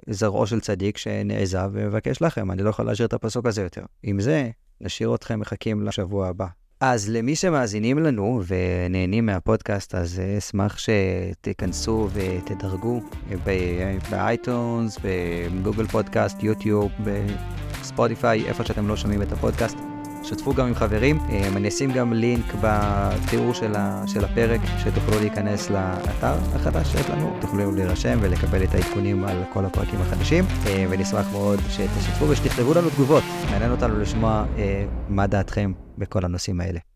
זרעו של צדיק שנעזב ומבקש לכם, אני לא יכול להשאיר את הפסוק הזה יותר. עם זה, נשאיר אתכם מחכים לשבוע הבא. אז למי שמאזינים לנו ונהנים מהפודקאסט, אז אשמח שתיכנסו ותדרגו באייטונס, בגוגל פודקאסט, יוטיוב, בספוטיפיי, איפה שאתם לא שומעים את הפודקאסט. שתפו גם עם חברים, אני אשים גם לינק בתיאור של הפרק שתוכלו להיכנס לאתר החדש שלנו, תוכלו להירשם ולקבל את העדכונים על כל הפרקים החדשים, ונשמח מאוד שתשתפו ושתכתבו לנו תגובות, מעניין אותנו לשמוע מה דעתכם בכל הנושאים האלה.